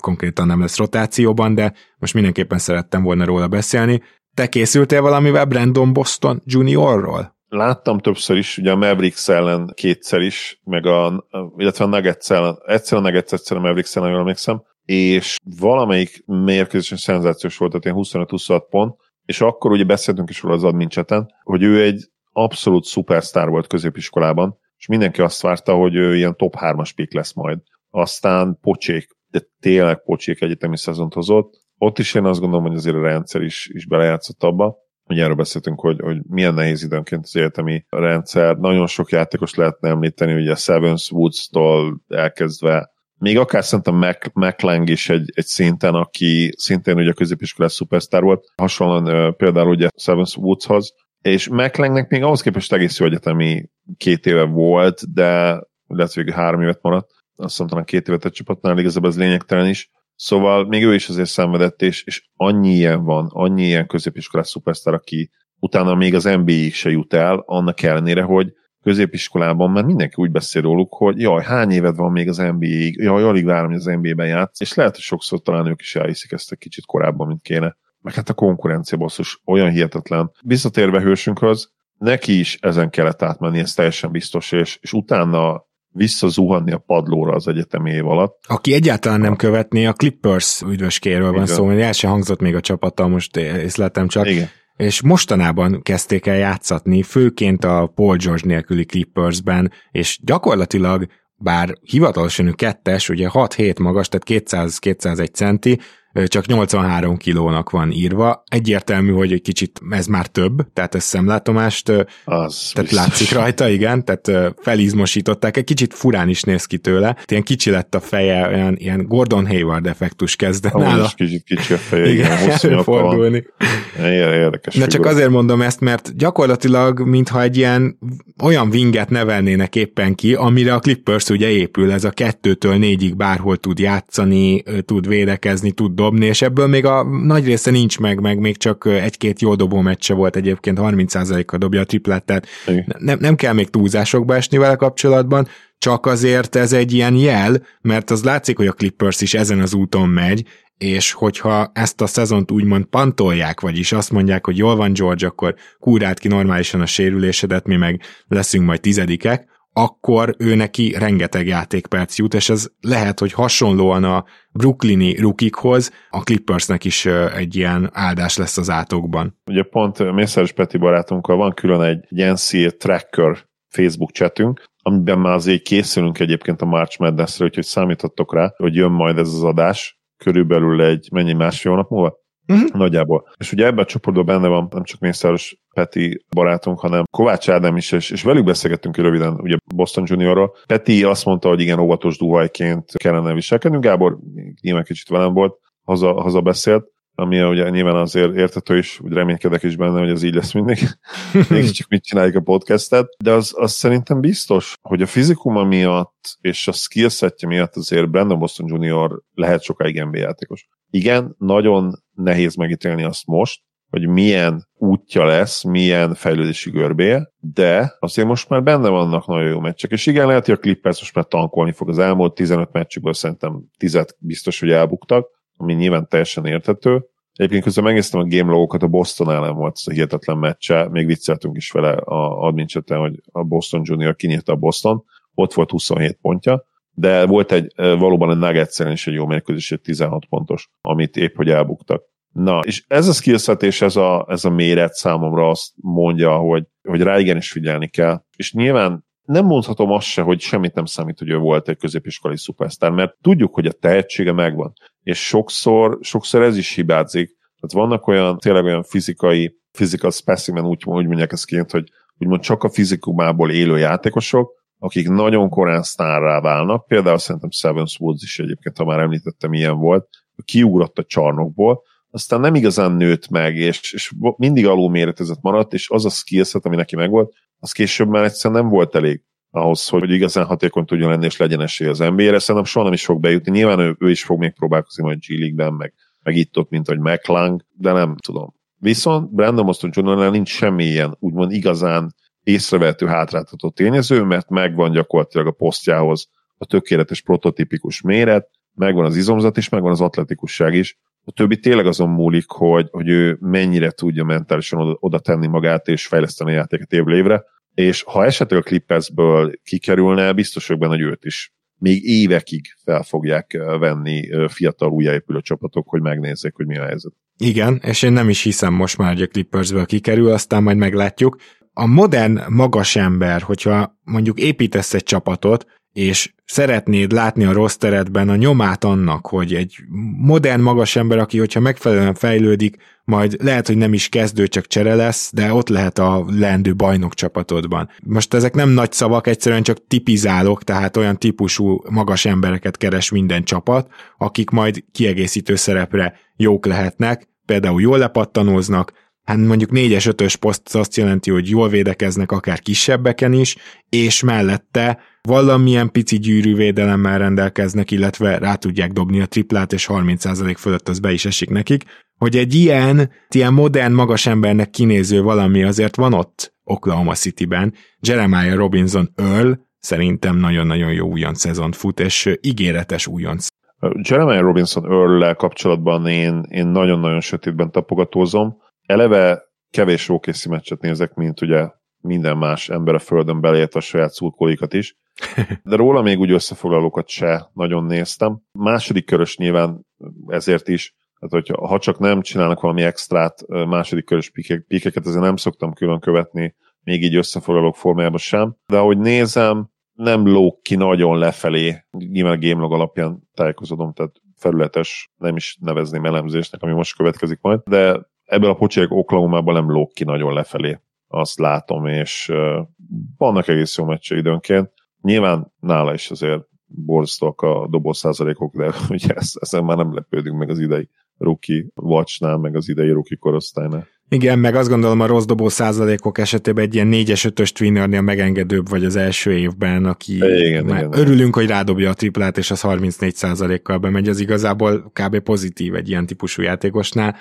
konkrétan nem lesz rotációban, de most mindenképpen szerettem volna róla beszélni. Te készültél valamivel Brandon Boston juniorról? Láttam többször is, ugye a Mavericks ellen kétszer is, meg a, illetve a Nuggets ellen, egyszer a Nuggets, egyszer a Mavericks ellen, jól emlékszem, és valamelyik mérkőzésen szenzációs volt, tehát ilyen huszonöt-huszonhat pont, és akkor ugye beszéltünk is róla az admin chaten, hogy ő egy abszolút szupersztár volt középiskolában, és mindenki azt várta, hogy ő ilyen top hármas pick lesz majd. Aztán pocsék, de tényleg pocsék egyetemi szezont hozott. Ott is én azt gondolom, hogy azért a rendszer is, is belejátszott abba. Ugye erről beszéltünk, hogy, hogy milyen nehéz időnként az egyetemi rendszer. Nagyon sok játékos lehetne említeni, ugye Sevens, Woods-tól elkezdve. Még akár szerintem McLang is egy, egy szinten, aki szintén ugye a középiskolás szupersztár volt. Hasonlóan például ugye Sevens Woodshoz. És McLangnek még ahhoz képest egész jó egyetemi két éve volt, de lehet végül három évet maradt. Azt mondtam, hogy két évet egy csapatnál, igazából ez lényegtelen is. Szóval még ő is azért szenvedett, és, és annyi ilyen van, annyi ilyen középiskolás szupersztár, aki utána még az en bé á-ig se jut el, annak ellenére, hogy középiskolában már mindenki úgy beszél róluk, hogy jaj, hány éved van még az en bé á-ig, jaj, alig várom, hogy az en bé á-ben játsz, és lehet, hogy sokszor talán ők is elhiszik ezt egy kicsit korábban, mint kéne. Meg hát a konkurencia basszus olyan hihetetlen. Visszatérve hősünkhöz, neki is ezen kellett átmenni, ez teljesen biztos, és, és utána visszazuhanni a padlóra az egyetemi év alatt. Aki egyáltalán nem követné, a Clippers üdvöskéről van szó, mert el sem hangzott még a csapattal, most észleltem csak. Igen. És mostanában kezdték el játszatni, főként a Paul George nélküli Clippersben, és gyakorlatilag bár hivatalosan ő kettes, ugye hat-hét magas, tehát kétszáz-kétszázegy centi, csak nyolcvanhárom kilónak van írva. Egyértelmű, hogy egy kicsit ez már több, tehát ez szemlátomást, az tehát biztos. Látszik rajta, igen, tehát felizmosították, egy kicsit furán is néz ki tőle, ilyen kicsi lett a feje, olyan ilyen Gordon Hayward effektus kezdett ah, nála. Kicsit kicsi a feje, igen, előfordulni. Érdekes. De csak azért mondom ezt, mert gyakorlatilag, mintha egy ilyen olyan winget nevelnének éppen ki, amire a Clippers ugye épül, ez a kettőtől négyig bárhol tud játszani, tud védekezni, tud dobni, és ebből még a nagy része nincs meg, meg még csak egy-két jó dobó meccse volt egyébként, harminc százaléka dobja a triplát, tehát nem, nem kell még túlzásokba esni vele kapcsolatban, csak azért ez egy ilyen jel, mert az látszik, hogy a Clippers is ezen az úton megy, és hogyha ezt a szezont úgymond pantolják, vagyis azt mondják, hogy jól van George, akkor kúráld ki normálisan a sérülésedet, mi meg leszünk majd tizedikek, akkor ő neki rengeteg játékperc jut, és ez lehet, hogy hasonlóan a brooklyni rookikhoz a Clippersnek is egy ilyen áldás lesz az átokban. Ugye pont Mészáros Peti barátunkkal van külön egy en cé á Tracker Facebook chatünk, amiben már azért készülünk egyébként a March Madnessre, úgyhogy számítottok rá, hogy jön majd ez az adás, körülbelül egy mennyi másfél hónap múlva? Uh-huh. Nagyjából. És ugye ebben a csoportban benne van nem csak Mészáros Peti barátunk, hanem Kovács Ádám is, és, és velük beszélgettünk röviden, ugye Boston Juniorról. Peti azt mondta, hogy igen, óvatos duhajként kellene viselkednünk. Gábor nyilván kicsit velem volt, haza, haza beszélt, ami ugye nyilván azért érthető is, úgy reménykedek is benne, hogy ez így lesz mindig. Még csak mit csináljuk a podcastet. De az, az szerintem biztos, hogy a fizikuma miatt és a skillsetje miatt azért Brandon Boston Junior lehet sokáig en bé á játékos. Igen, nagyon nehéz megítélni azt most, hogy milyen útja lesz, milyen fejlődési görbéje, de azért most már benne vannak nagyon jó meccsek, és igen, lehet, hogy a Clippers most már tankolni fog az elmúlt tizenöt meccsükből, szerintem tízet biztos, hogy elbuktak, ami nyilván teljesen érthető. Egyébként közben megnéztem a game logokat, a Boston ellen volt ez a hihetetlen meccse, még vicceltünk is vele a admin chaten, hogy a Boston Junior kinyírta a Boston, ott volt huszonhét pontja, de volt egy, valóban a Nuggets-en is egy jó mérkőzés, egy tizenhat pontos, amit épp hogy elbuktak. Na, és ez a skillset és ez a, ez a méret számomra azt mondja, hogy, hogy rá igenis figyelni kell. És nyilván nem mondhatom azt se, hogy semmit nem számít, hogy ő volt egy középiskolai szupersztár, mert tudjuk, hogy a tehetsége megvan. És sokszor, sokszor ez is hibázik. Tehát vannak olyan, tényleg olyan fizikai, physical specimen, úgy, úgy mondják ezt kint, hogy úgymond csak a fizikumából élő játékosok, akik nagyon korán sztárrá válnak, például szerintem Seven's Woods is egyébként, ha már említettem, ilyen volt, kiugrott a csarnokból, aztán nem igazán nőtt meg, és, és mindig alulméretezett maradt, és az a skillset, ami neki megvolt, az később már egyszerűen nem volt elég ahhoz, hogy igazán hatékony tudjon lenni, és legyen esélye az en bé á-re, szerintem soha nem is fog bejutni, nyilván ő, ő is fog még próbálkozni majd G League-ben, meg, meg itt-ott, mint ahogy McClung, de nem tudom. Viszont Brandon Boston Juniornál nincs semmi ilyen, úgymond igazán észrevehető hátráltató tényező, mert megvan gyakorlatilag a posztjához a tökéletes prototípikus méret, megvan az izomzat is, megvan az atletikusság is. A többi tényleg azon múlik, hogy, hogy ő mennyire tudja mentálisan oda, oda tenni magát és fejleszteni a játéket évről évre, és ha esetleg a Clippersből kikerülne, biztos vagyok benne, hogy őt is még évekig fel fogják venni fiatal újjáépülő csapatok, hogy megnézzék, hogy mi a helyzet. Igen, és én nem is hiszem most már, hogy a Clippersből kikerül, aztán majd meglátjuk. A modern magas ember, hogyha mondjuk építesz egy csapatot, és szeretnéd látni a rossz teredben a nyomát annak, hogy egy modern magas ember, aki hogyha megfelelően fejlődik, majd lehet, hogy nem is kezdő, csak csere lesz, de ott lehet a leendő bajnok csapatodban. Most ezek nem nagy szavak, egyszerűen csak tipizálok, tehát olyan típusú magas embereket keres minden csapat, akik majd kiegészítő szerepre jók lehetnek, például jól lepattanóznak, hát mondjuk négyes-ötös poszt azt jelenti, hogy jól védekeznek akár kisebbeken is, és mellette valamilyen pici gyűrű védelemmel rendelkeznek, illetve rá tudják dobni a triplát, és harminc százalék fölött az be is esik nekik, hogy egy ilyen, ilyen modern magas embernek kinéző valami azért van ott Oklahoma City-ben. Jeremiah Robinson Earl szerintem nagyon-nagyon jó újonc szezont fut, és ígéretes újonc. Jeremiah Robinson Earl-lel kapcsolatban én, én nagyon-nagyon sötétben tapogatózom. Eleve kevés rókészi meccset nézek, mint ugye minden más ember a földön, beleértve a saját szurkolóikat is, de róla még úgy összefoglalókat se nagyon néztem. Második körös nyilván ezért is, hát hogyha, ha csak nem csinálnak valami extrát, második körös pikek, pikeket azért nem szoktam külön követni, még így összefoglalók formájában sem, de ahogy nézem, nem lóg ki nagyon lefelé, nyilván a gamelog alapján tájékozódom, tehát felületes, nem is nevezném elemzésnek, ami most következik majd, de ebből a pocsék Oklahomában nem lóg ki nagyon lefelé, azt látom, és uh, vannak egész jó meccse időnként. Nyilván nála is azért borzasztóak a dobos százalékok, de ugye ezen már nem lepődünk meg az idei rookie watchnál, meg az idei rookie korosztálynál. Igen, meg azt gondolom a rossz dobó százalékok esetében egy ilyen négyes ötös twinnernél megengedőbb vagy az első évben, aki igen, már igen, örülünk, igen. hogy rádobja a triplát, és az harmincnégy százalékkal bemegy, az igazából kb. Pozitív egy ilyen típusú játékosnál.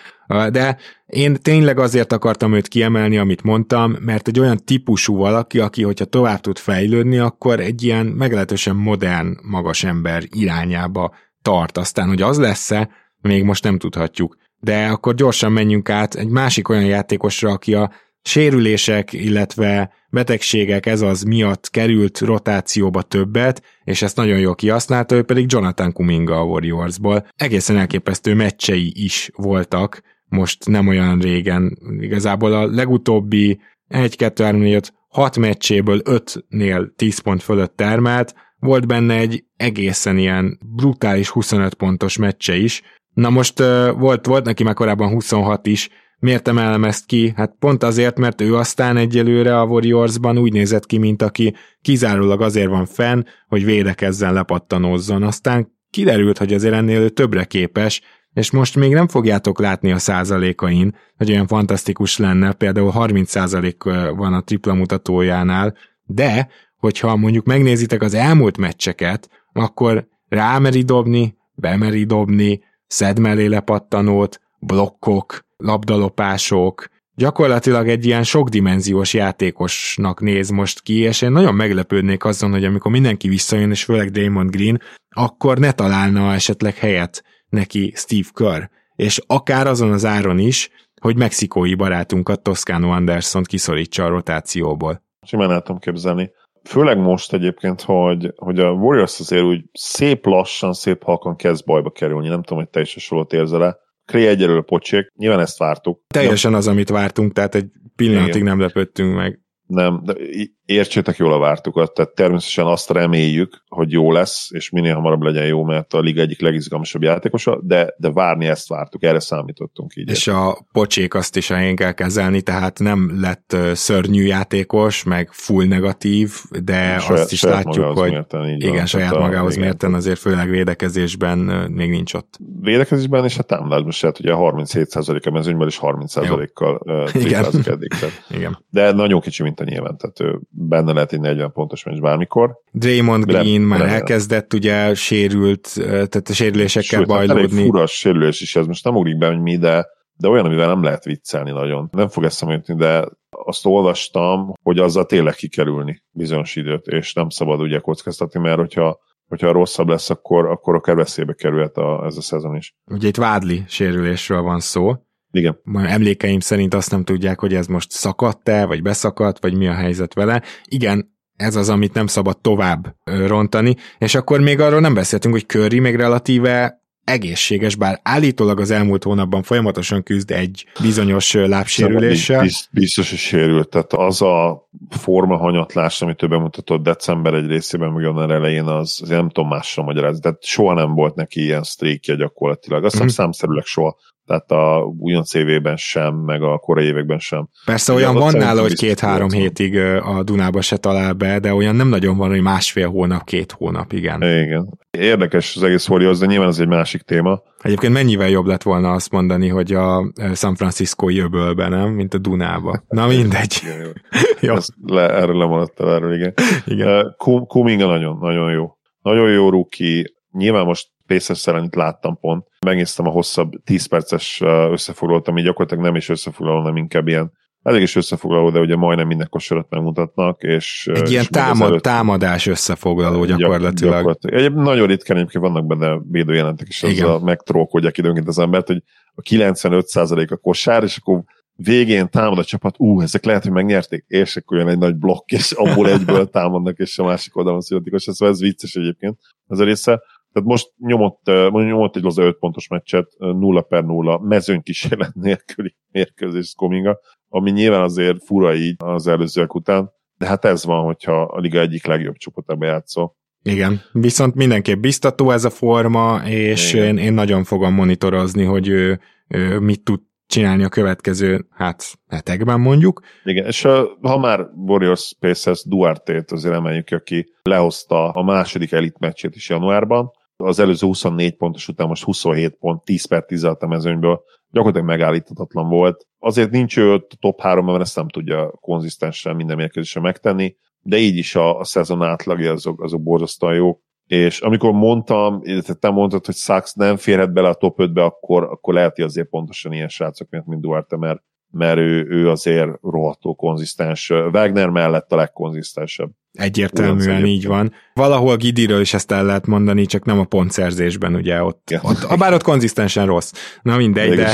De én tényleg azért akartam őt kiemelni, amit mondtam, mert egy olyan típusú valaki, aki, hogyha tovább tud fejlődni, akkor egy ilyen meglehetősen modern, magas ember irányába tart. Aztán, hogy az lesz-e, még most nem tudhatjuk. De akkor gyorsan menjünk át egy másik olyan játékosra, aki a sérülések, illetve betegségek ez az miatt került rotációba többet, és ezt nagyon jól kihasználta, ő pedig Jonathan Kuminga a Warriorsból. Egészen elképesztő meccsei is voltak, most nem olyan régen. Igazából a legutóbbi egy kettő három négy öt hat meccséből ötnél tíz pont fölött termelt, volt benne egy egészen ilyen brutális huszonöt pontos meccse is. Na most uh, volt, volt neki már korábban huszonhat is, miért emelem ezt ki? Hát pont azért, mert ő aztán egyelőre a Warriorsban úgy nézett ki, mint aki kizárólag azért van fenn, hogy védekezzen, lepattanózzon. Aztán kiderült, hogy azért ennél ő többre képes, és most még nem fogjátok látni a százalékain, hogy olyan fantasztikus lenne, például harminc százalék van a tripla mutatójánál, de hogyha mondjuk megnézitek az elmúlt meccseket, akkor rámeri dobni, bemeri dobni, szed mellé lepattanót, blokkok, labdalopások, gyakorlatilag egy ilyen sokdimenziós játékosnak néz most ki, és én nagyon meglepődnék azon, hogy amikor mindenki visszajön, és főleg Draymond Green, akkor ne találna esetleg helyet neki Steve Kerr, és akár azon az áron is, hogy mexikói barátunkat, Toscano Andersont kiszorítsa a rotációból. Simán el tudom képzelni. Főleg most egyébként, hogy, hogy a Warriors azért úgy szép lassan, szép halkan kezd bajba kerülni. Nem tudom, hogy te is hasonlót érzel-e. Klay egyelőre pocsék, nyilván ezt vártuk. Teljesen nem. Az, amit vártunk, tehát egy pillanatig nem lepődtünk meg. Nem, de értsétek jól a vártukat, tehát természetesen azt reméljük, hogy jó lesz, és minél hamarabb legyen jó, mert a liga egyik legizgalmasabb játékosa, de, de várni ezt vártuk, erre számítottunk így. És a pocsék azt is helyén kell kezelni, tehát nem lett szörnyű játékos, meg full negatív, de saját, azt is látjuk, hogy mérten, igen, van, saját magához mérten azért főleg védekezésben még nincs ott. Védekezésben és a támadásban se, ugye a harminchét százalék a mezőnyben és harminc százalékkal triplázik. De nagyon kicsi, mint a nyilván, tehát ő benne lehet egy negyven pontos meccs bármikor. Draymond Green már elkezdett, ugye sérült, tehát a sérülésekkel sőt, bajlódni. Elég furas sérülés is ez, most nem ugrik be, hogy mi, de, de olyan, amivel nem lehet viccelni nagyon. Nem fog eszembe jutni, de azt olvastam, hogy azzal tényleg kikerülni bizonyos időt, és nem szabad ugye kockáztatni, mert hogyha, hogyha rosszabb lesz, akkor, akkor akár veszélybe kerülhet a, ez a szezon is. Ugye itt vádli sérülésről van szó. Igen. Emlékeim szerint azt nem tudják, hogy ez most szakadt-e, vagy beszakadt, vagy mi a helyzet vele. Igen, ez az, amit nem szabad tovább rontani, és akkor még arról nem beszéltünk, hogy Curry még relatíve egészséges, bár állítólag az elmúlt hónapban folyamatosan küzd egy bizonyos lábsérüléssel. Biztos, hogy sérült, tehát az a formahanyatlás, amit ő bemutatott december egy részében, meg január elején, az, az nem tudom másra magyarázni, tehát soha nem volt neki ilyen streakje gyakorlatilag, azt hiszem mm. számszerűleg soha. Tehát a újon cé vében sem, meg a korai években sem. Persze olyan van nála, hogy két-három hétig a Dunába se talál be, de olyan nem nagyon van, hogy másfél hónap, két hónap, igen. Igen. Érdekes az egész Warriors, de nyilván ez egy másik téma. Egyébként mennyivel jobb lett volna azt mondani, hogy a San Francisco-i öbölben, nem? Mint a Dunába. Na mindegy. Jó. Le, erről lemaradtál, erről igen. igen. Uh, Kuminga nagyon, nagyon jó. Nagyon jó rookie. Nyilván most Pacers-szel itt láttam pont. Megnéztem a hosszabb tíz perces összefoglalót, ami gyakorlatilag nem is összefoglaló, hanem inkább ilyen elég is összefoglaló, de ugye majdnem minden kosarat megmutatnak. És, egy és ilyen támad, előtt, támadás összefoglaló gyakorlatilag. gyakorlatilag. Egy, nagyon ritkán egyébként vannak benne védőjelentek, és azzal megtrókolják időnként az embert, hogy a kilencvenöt százalék a kosár, és akkor végén támad a csapat, ú, ezek lehet, hogy megnyerték, és akkor jön egy nagy blokk, és abból egyből támadnak, és a másik oldalon születik, és szóval ez vicces egyébként ez a része. Tehát most nyomott, nyomott egy laza öt pontos meccset, nulla per nulla mezőnykísérlet nélküli mérkőzés Kuminga, ami nyilván azért fura így az előzőek után, de hát ez van, hogyha a liga egyik legjobb csapatába játszol. Igen, viszont mindenképp biztató ez a forma, és én, én nagyon fogom monitorozni, hogy ő, ő mit tud csinálni a következő, hát, hetekben mondjuk. Igen, és ha már Warriors Pacers Duarte-t azért emeljük, aki lehozta a második elit meccsét is januárban, az előző huszonnégy pontos után most huszonhét pont, tíz per tizenhat a mezőnyből, gyakorlatilag megállíthatatlan volt. Azért nincs ő a top háromban, mert ezt nem tudja konzisztensen minden mérkőzésen megtenni, de így is a, a szezon átlagja azok, azok borzasztóan jók. És amikor mondtam, illetve te mondtad, hogy Suggs nem férhet bele a top ötbe, akkor, akkor lehet, hogy azért pontosan ilyen srácok, mint Duarte, mert, mert ő, ő azért rohadtó konzisztens. Wagner mellett a legkonzisztensebb. Egyértelműen úgy, így van. Valahol Gidiről is ezt el lehet mondani, csak nem a pontszerzésben, ugye ott. ott bár ott konzisztensen rossz. Na mindegy, de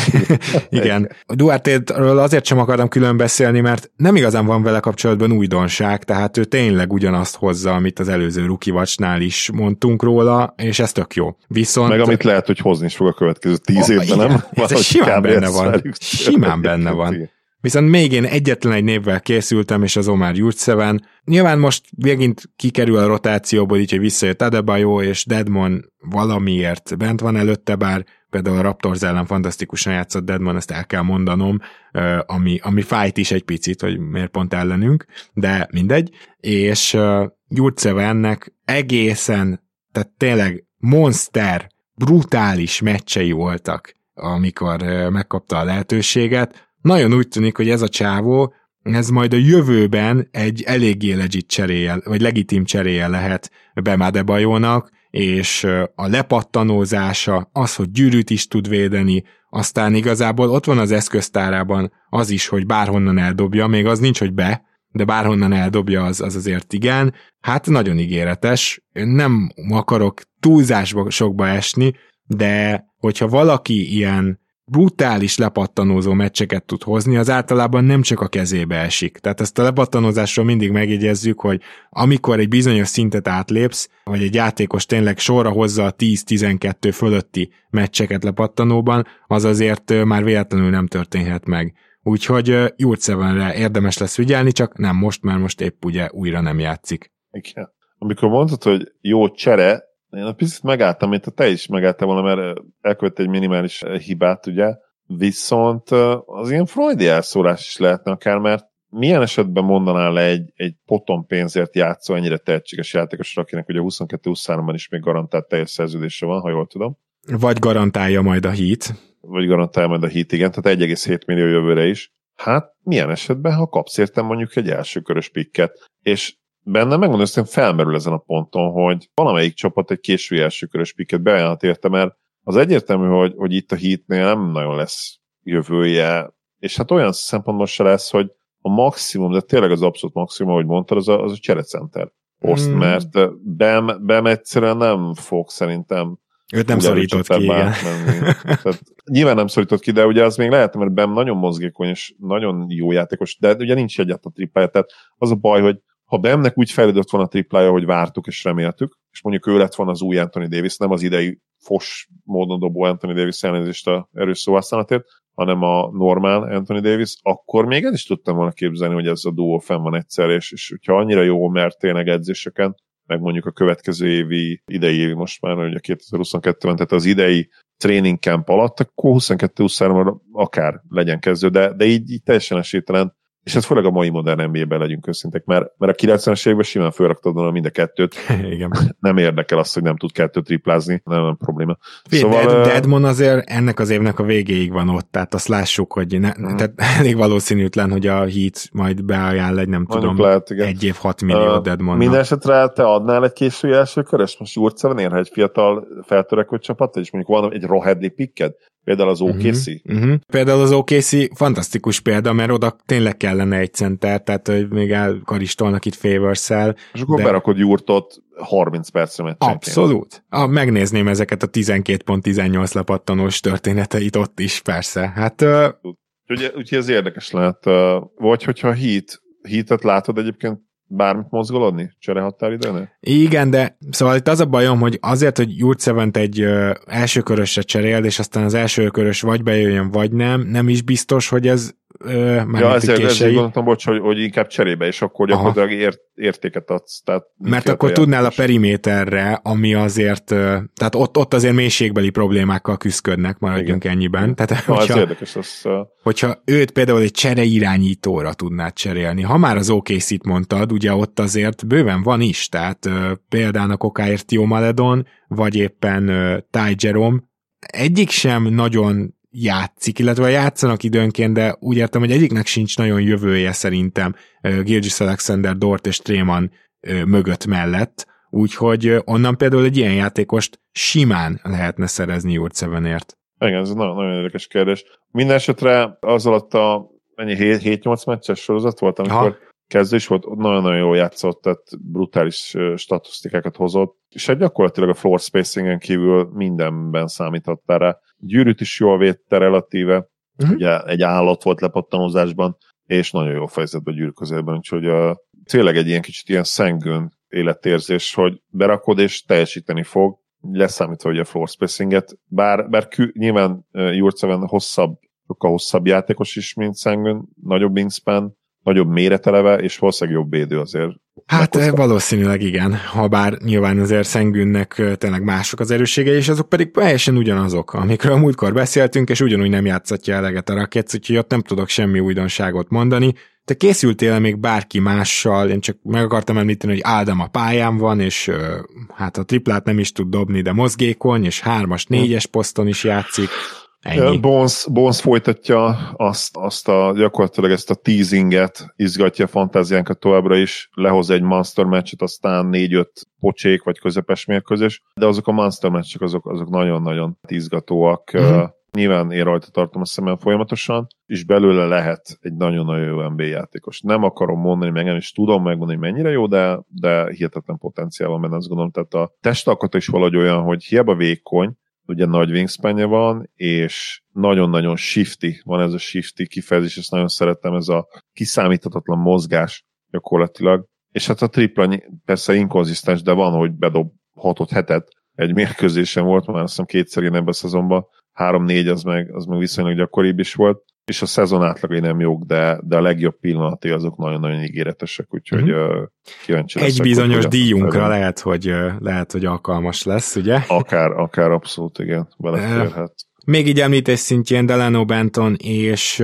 igen. A Duarte-ről azért sem akartam külön beszélni, mert nem igazán van vele kapcsolatban újdonság, tehát ő tényleg ugyanazt hozza, amit az előző Rookie Watch-nál is mondtunk róla, és ez tök jó. Viszont... Meg amit lehet, hogy hozni is fog a következő tíz oh, évben, nem? Ez simán benne van. Simán benne van. Viszont még én egyetlen egy névvel készültem, és az Omar Jurtseven. Nyilván most végint kikerül a rotációból, így, hogy visszajött Adebayo, és Dedmon valamiért bent van előtte, bár például a Raptors ellen fantasztikusan játszott Dedmon, ezt el kell mondanom, ami, ami fájt is egy picit, hogy miért pont ellenünk, de mindegy. És Jurtsevennek egészen, tehát tényleg monster, brutális meccsei voltak, amikor megkapta a lehetőséget. Nagyon úgy tűnik, hogy ez a csávó, ez majd a jövőben egy eléggé legit cseréje, vagy legitim cseréje lehet Bam Adebayonak, és a lepattanózása, az, hogy gyűrűt is tud védeni, aztán igazából ott van az eszköztárában az is, hogy bárhonnan eldobja, még az nincs, hogy be, de bárhonnan eldobja, az, az azért igen. Hát nagyon ígéretes, nem akarok túlzásba sokba esni, de hogyha valaki ilyen brutális lepattanózó meccseket tud hozni, az általában nem csak a kezébe esik. Tehát ezt a lepattanózásról mindig megjegyezzük, hogy amikor egy bizonyos szintet átlépsz, vagy egy játékos tényleg sorra hozza a tíz-tizenkettő fölötti meccseket lepattanóban, az azért már véletlenül nem történhet meg. Úgyhogy Jurtsevenre érdemes lesz figyelni, csak nem most, mert most épp ugye újra nem játszik. Igen. Amikor mondtad, hogy jó csere, én a picit megálltam, mint te is megálltál volna, mert elkövet egy minimális hibát, ugye, viszont az ilyen freudi elszólás is lehetne akár, mert milyen esetben mondanál le egy, egy poton pénzért játszó, ennyire tehetséges játékosra, akinek ugye huszonkettő-huszonháromban is még garantált teljes szerződése van, ha jól tudom. Vagy garantálja majd a Heat. Vagy garantálja majd a Heat, igen, tehát egy egész hét millió jövőre is. Hát milyen esetben, ha kapsz értem mondjuk egy elsőkörös pikket, és bennem megmondom, hogy felmerül ezen a ponton, hogy valamelyik csapat egy késői elsőkörös pikket beajánlhat érte, mert az egyértelmű, hogy, hogy itt a Heatnél nem nagyon lesz jövője, és hát olyan szempontból se lesz, hogy a maximum, de tényleg az abszolút maximum, ahogy mondtad, az a, az a cserecenter poszt, hmm. mert Bam, Bam egyszerűen nem fog szerintem őt nem szorított ki, igen. Tehát, nyilván nem szorított ki, de ugye az még lehet, mert Bam nagyon mozgékony és nagyon jó játékos, de ugye nincs egyet a triplája, tehát az a baj, hogy ha Bamnek úgy fejlődött van a triplája, hogy vártuk és reméltük, és mondjuk ő lett van az új Anthony Davis, nem az idei fos módon dobó Anthony Davis, elnézést a erős szóhasználatért, hanem a normál Anthony Davis, akkor még el is tudtam volna képzelni, hogy ez a duó fenn van egyszer, és, és hogyha annyira jó, mert tényleg edzéseken, meg mondjuk a következő évi, idei évi most már, ugye kétezer-huszonkettőben, tehát az idei training camp alatt, akkor huszonkettő-huszonhárom akár legyen kezdő, de, de így, így teljesen esélytelen. És ez főleg a mai modern en bé á-ben legyünk őszintek, mert, mert a kilencvenes években simán felraktad volna mind a kettőt. Igen. Nem érdekel azt, hogy nem tud kettőt triplázni, nem, nem probléma. Szóval, de, de Edmond azért ennek az évnek a végéig van ott, tehát azt lássuk, hogy ne, hmm. tehát elég valószínűtlen, hogy a Heat majd beajánl egy, nem Mondjuk tudom, lehet, egy év hat milliót uh, Edmondnak. Minden esetre te adnál egy késői első körös? Most Jurtseven érhe egy fiatal feltörekvő csapat, és mondjuk van egy rohedli pikked? Például az o ká cé. Uh-huh, uh-huh. Például az o ká cé fantasztikus példa, mert oda tényleg kellene egy center, tehát hogy még elkaristolnak itt Favors-szel. És akkor de... berakod Jurtot harminc percre meccsen. Abszolút. Ah, megnézném ezeket a tizenkét pont tizennyolc lepattanós történeteit ott is, persze. Hát, uh... úgyhogy, úgyhogy ez érdekes lehet. Vagy hogyha Heat, Heatet látod egyébként bármit mozgolodni? Cserehattál időnél? Igen, de szóval itt az a bajom, hogy azért, hogy Jurtsevent egy ö, elsőkörösre cseréld, és aztán az elsőkörös vagy bejöjjön, vagy nem, nem is biztos, hogy ez Már ja, ezért, ezért gondoltam, bocs, hogy, hogy inkább cserébe, és akkor gyakorlatilag ért, értéket adsz. Tehát mert akkor tudnál a periméterre, ami azért, tehát ott, ott azért mélységbeli problémákkal küzdködnek, maradjunk igen. ennyiben. Tehát, na, hogyha, ez érdekes, az... hogyha őt például egy csere irányítóra tudnád cserélni. Ha már az o ká cét mondtad, ugye ott azért bőven van is, tehát például a kokáért Tio Maledon, vagy éppen Ty Jerome, egyik sem nagyon játszik, illetve játszanak időnként, de úgy értem, hogy egyiknek sincs nagyon jövője szerintem Gilgeous-Alexander, Dort és Tréman mögött mellett, úgyhogy onnan például egy ilyen játékost simán lehetne szerezni Jurtsevenért. Igen, ez nagyon, nagyon érdekes kérdés. Mindenesetre az alatt a mennyi, hét-nyolc meccses sorozat volt, amikor ha. kezdő is volt, nagyon-nagyon jól játszott, tehát brutális statisztikákat hozott, és hát gyakorlatilag a floor spacingen kívül mindenben számítottál rá. Gyűrűt is jól védte relatíve, uh-huh. ugye egy állat volt lepattanózásban, és nagyon jól fejezett be gyűrűközében, úgyhogy a, tényleg egy ilyen kicsit ilyen szengőn életérzés, hogy berakod és teljesíteni fog, leszámítva ugye a floor spacinget, bár, bár kü, nyilván uh, Jurtseven hosszabb, sokkal hosszabb játékos is, mint Szengőn, nagyobb wingspan, nagyobb méreteleve, és valószínűleg jobb védő azért. Hát meghozta. Valószínűleg igen, ha bár nyilván azért Szengünnek tényleg mások az erősségei, és azok pedig teljesen ugyanazok, amikről múltkor beszéltünk, és ugyanúgy nem játszatja eleget a Rockets, úgyhogy ott nem tudok semmi újdonságot mondani. Te készültél még bárki mással, én csak meg akartam említeni, hogy Ádám a pályán van, és hát a triplát nem is tud dobni, de mozgékony, és hármas, négyes poszton is játszik. Bones, Bones folytatja azt, azt a, gyakorlatilag ezt a teasinget, izgatja a fantáziánkat továbbra is, lehoz egy monster meccset, aztán négy-öt pocsék vagy közepes mérkőzés, de azok a monster meccsek azok, azok nagyon-nagyon izgatóak. Mm-hmm. Uh, nyilván én rajta tartom a szemem folyamatosan, és belőle lehet egy nagyon-nagyon jó en bé á játékos. Nem akarom mondani, meg nem is tudom megmondani, hogy mennyire jó, de, de hihetetlen potenciál van benne, azt gondolom. Tehát a testalkata is valahogy olyan, hogy hiába vékony, ugye nagy wingspanje van, és nagyon-nagyon shifty, van ez a shifty kifejezés, ezt nagyon szeretem, ez a kiszámíthatatlan mozgás gyakorlatilag, és hát a tripla persze inkonzisztens, de van, hogy bedob hatot-hetet, egy mérkőzésen volt, már azt hiszem kétszer én ebben a szezonban, három-négy az meg, az meg viszonylag gyakoribb is volt, és a szezon átlagai nem jók, de, de a legjobb pillanatai azok nagyon-nagyon ígéretesek, úgyhogy mm-hmm. kíváncsi leszek. Egy bizonyos díjunkra lehet hogy, lehet, hogy alkalmas lesz, ugye? Akár, akár abszolút, igen, beleférhet. Még így említés szintjén Delano Benton és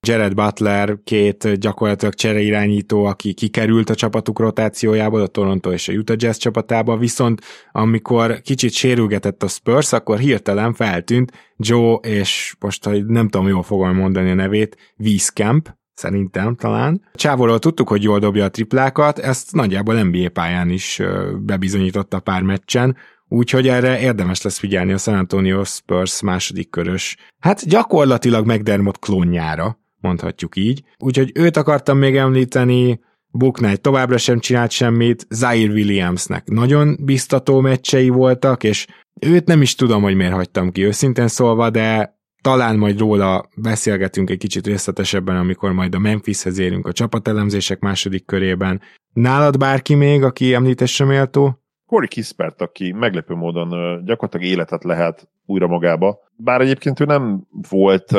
Jared Butler, két gyakorlatilag csereirányító, aki kikerült a csapatuk rotációjából, a Toronto és a Utah Jazz csapatába, viszont amikor kicsit sérülgetett a Spurs, akkor hirtelen feltűnt Joe, és most nem tudom, jól fogom mondani a nevét, Wieskamp, szerintem talán. Csávóról tudtuk, hogy jól dobja a triplákat, ezt nagyjából en bé á pályán is bebizonyította pár meccsen, úgyhogy erre érdemes lesz figyelni a San Antonio Spurs második körös, hát gyakorlatilag McDermott klónjára, mondhatjuk így. Úgyhogy őt akartam még említeni, Booknight továbbra sem csinált semmit, Zaire Williamsnek nagyon biztató meccsei voltak, és őt nem is tudom, hogy miért hagytam ki őszintén szólva, de talán majd róla beszélgetünk egy kicsit részletesebben, amikor majd a Memphishez érünk a csapatelemzések második körében. Nálad bárki még, aki említésre méltó? Corey Kispert, aki meglepő módon gyakorlatilag életet lehet újra magába. Bár egyébként ő nem volt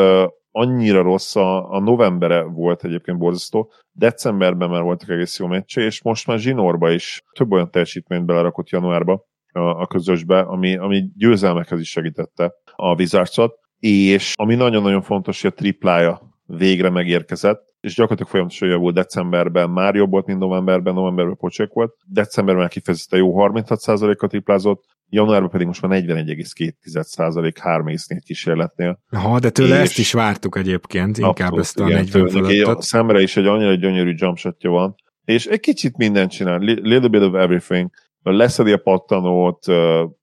annyira rossz, a, a novembere volt egyébként borzasztó, decemberben már voltak egész jó meccse, és most már zsinórba is több olyan teljesítményt belerakott januárba a, a közösbe, ami, ami győzelmekhez is segítette a Wizardsot, és ami nagyon-nagyon fontos, hogy a triplája végre megérkezett, és gyakorlatilag folyamatosan javult decemberben, már jobb volt, mint novemberben, novemberben pocsék volt, decemberben kifejezetten jó harminchat százalékot triplázott, januárban pedig most már negyvenegy egész két százalék három egész négy kísérletnél. Ha, de tőle és ezt is vártuk egyébként, inkább abszolút, ezt a igen, negyven fölöttet. Szemre is egy annyira gyönyörű jumpshotja van, és egy kicsit mindent csinál, little bit of everything, leszedi a pattanót,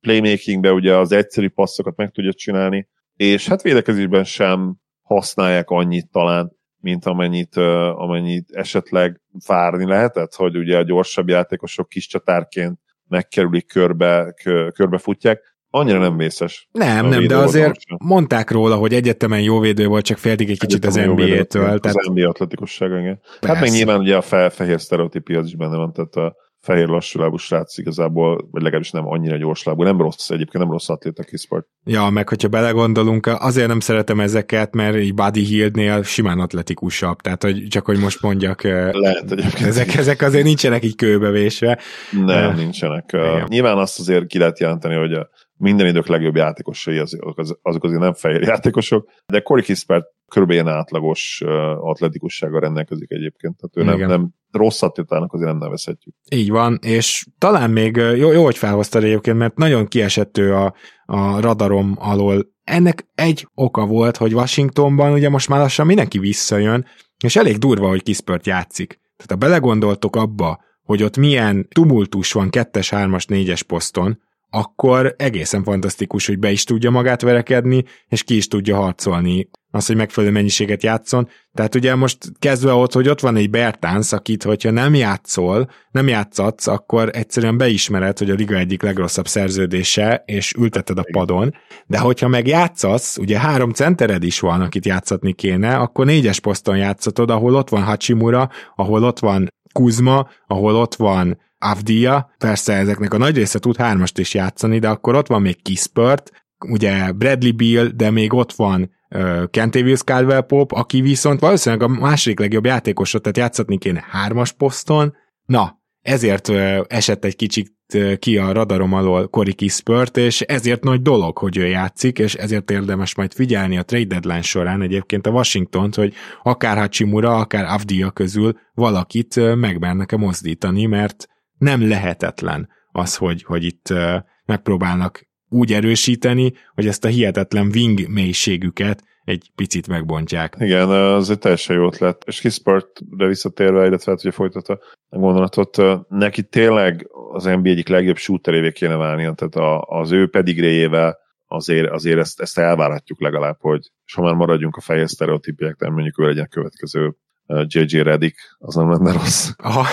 playmakingbe ugye az egyszerű passzokat meg tudja csinálni, és hát védekezésben sem használják annyit talán, mint amennyit, amennyit esetleg várni lehetett, hogy ugye a gyorsabb játékosok kis csatárként megkerülik, körbe, kö, körbe futják. Annyira nem vészes. Nem, nem, de azért sem. Mondták róla, hogy egyetemen jó védő volt, csak féltik egy kicsit egyetemen az en bé á-től. Tehát... Az en bé á atletikussága, igen. Hát meg nyilván ugye a fe, fehér sztereotípia is benne van, tehát a fehér lassú lábú srác igazából, vagy legalábbis nem annyira gyors lábú. Nem rossz, egyébként nem rossz atléta kispart. Ja, meg hogyha belegondolunk, azért nem szeretem ezeket, mert így Buddy Hield-nél simán atletikusabb, tehát hogy csak hogy most mondjak, lehet, egyébként ezek, ezek azért nincsenek így kőbevésve. Nem, uh, nincsenek. Uh, nyilván azt azért ki lehet jelenteni, hogy a minden idők legjobb játékosai azok, az, azok azért nem fehér játékosok, de Corey Kispert körülbelül átlagos uh, atletikussággal rendelkezik egyébként, tehát ő nem, nem rossz atlétának azért nem nevezhetjük. Így van, és talán még jó, jó hogy felhoztad egyébként, mert nagyon kiesett ő a, a radarom alól. Ennek egy oka volt, hogy Washingtonban ugye most már lassan mindenki visszajön, és elég durva, hogy Kispert játszik. Tehát ha belegondoltok abba, hogy ott milyen tumultus van kettes, hármas, négyes poszton, akkor egészen fantasztikus, hogy be is tudja magát verekedni, és ki is tudja harcolni azt, hogy megfelelő mennyiséget játszon. Tehát ugye most kezdve ott, hogy ott van egy Bertans, akit, hogyha nem játszol, nem játszatsz, akkor egyszerűen beismered, hogy a liga egyik legrosszabb szerződése, és ülteted a padon. De hogyha meg játszasz, ugye három centered is van, akit játszatni kéne, akkor négyes poszton játszatod, ahol ott van Hachimura, ahol ott van Kuzma, ahol ott van Avdia, persze ezeknek a nagy része tud hármast is játszani, de akkor ott van még Kispert, ugye Bradley Beal, de még ott van uh, Kentavious Caldwell-Pope, aki viszont valószínűleg a második legjobb játékosra, tehát játszatni kéne hármas poszton. Na, ezért uh, esett egy kicsit uh, ki a radarom alól Corey Kispert, és ezért nagy dolog, hogy ő játszik, és ezért érdemes majd figyelni a trade deadline során egyébként a Washingtont, hogy akár Hachimura, akár Avdia közül valakit uh, megmernek-e mozdítani, mert nem lehetetlen az, hogy, hogy itt megpróbálnak úgy erősíteni, hogy ezt a hihetetlen wing mélységüket egy picit megbontják. Igen, az egy teljesen jó ötlet. És Kispertre visszatérve, illetve hát ugye folytatta a gondolatot, neki tényleg az en bé á egyik legjobb shooterévé kéne válnia, tehát az ő pedigréjével azért, azért ezt, ezt elvárhatjuk legalább, hogy és ha már maradjunk a fehér sztereotípiáknál, mondjuk ő legyen következő jé jé Redick, az nem lenne rossz. Aha.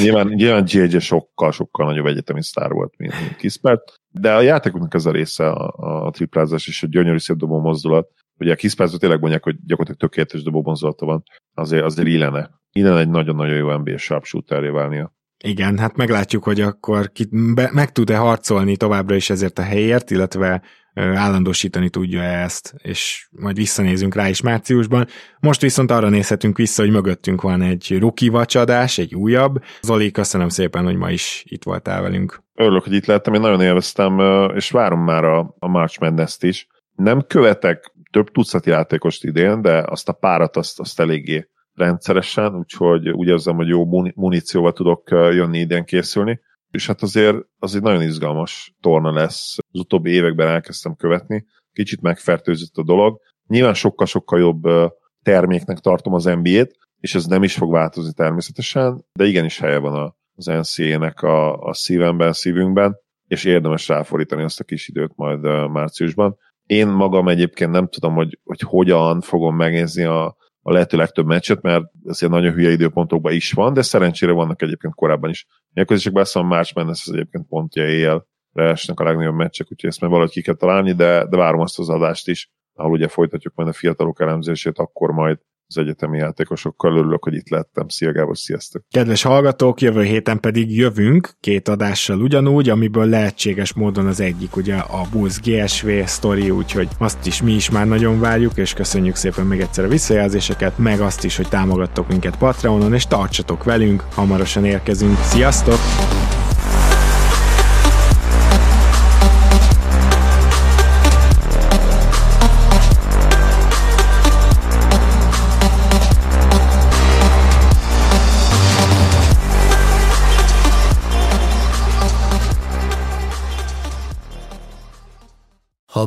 Nyilván, nyilván jé jé sokkal-sokkal nagyobb egyetemi sztár volt, mint Kispert, de a játékoknak ez a része a, a triplázás és a gyönyörű szép dobó mozdulat. Ugye a Kispertről tényleg mondják, hogy gyakorlatilag tökéletes dobó mozdulata van, azért, azért illene. Illene egy nagyon-nagyon jó en bé á sharpshooterré válnia. Igen, hát meglátjuk, hogy akkor ki, be, meg tud-e harcolni továbbra is ezért a helyért, illetve állandósítani tudja ezt, és majd visszanézünk rá is márciusban. Most viszont arra nézhetünk vissza, hogy mögöttünk van egy rookie vacsodás, egy újabb. Zoli, köszönöm szépen, hogy ma is itt voltál velünk. Örülök, hogy itt lehettem, én nagyon élveztem, és várom már a, a March Madness-t is. Nem követek több tucat játékost idén, de azt a párat azt, azt eléggé rendszeresen, úgyhogy úgy érzem, hogy jó munícióval tudok jönni idén készülni. És hát azért az egy nagyon izgalmas torna lesz. Az utóbbi években elkezdtem követni, kicsit megfertőzött a dolog. Nyilván sokkal-sokkal jobb terméknek tartom az en bé á-t, és ez nem is fog változni természetesen, de igenis helye van az en cé á-nek a, a szívemben, szívünkben, és érdemes ráfordítani azt a kis időt majd márciusban. Én magam egyébként nem tudom, hogy, hogy hogyan fogom megnézni a a lehető legtöbb meccset, mert ez ilyen nagyon hülye időpontokban is van, de szerencsére vannak egyébként korábban is. Mérkőzésekben azt mondom, March Madness az egyébként pontja éjjelre esnek a legnagyobb meccsek, úgyhogy ezt már valahogy ki kell találni, de, de várom azt az adást is, ahol ugye folytatjuk majd a fiatalok elemzését, akkor majd az egyetemi játékosokkal. Örülök, hogy itt lettem. Szia Gábor, sziasztok! Kedves hallgatók, jövő héten pedig jövünk két adással ugyanúgy, amiből lehetséges módon az egyik ugye a Bulls gé es vé sztori, úgyhogy azt is mi is már nagyon várjuk, és köszönjük szépen még egyszer a visszajelzéseket, meg azt is, hogy támogattok minket Patreonon, és tartsatok velünk, hamarosan érkezünk. Sziasztok! Ha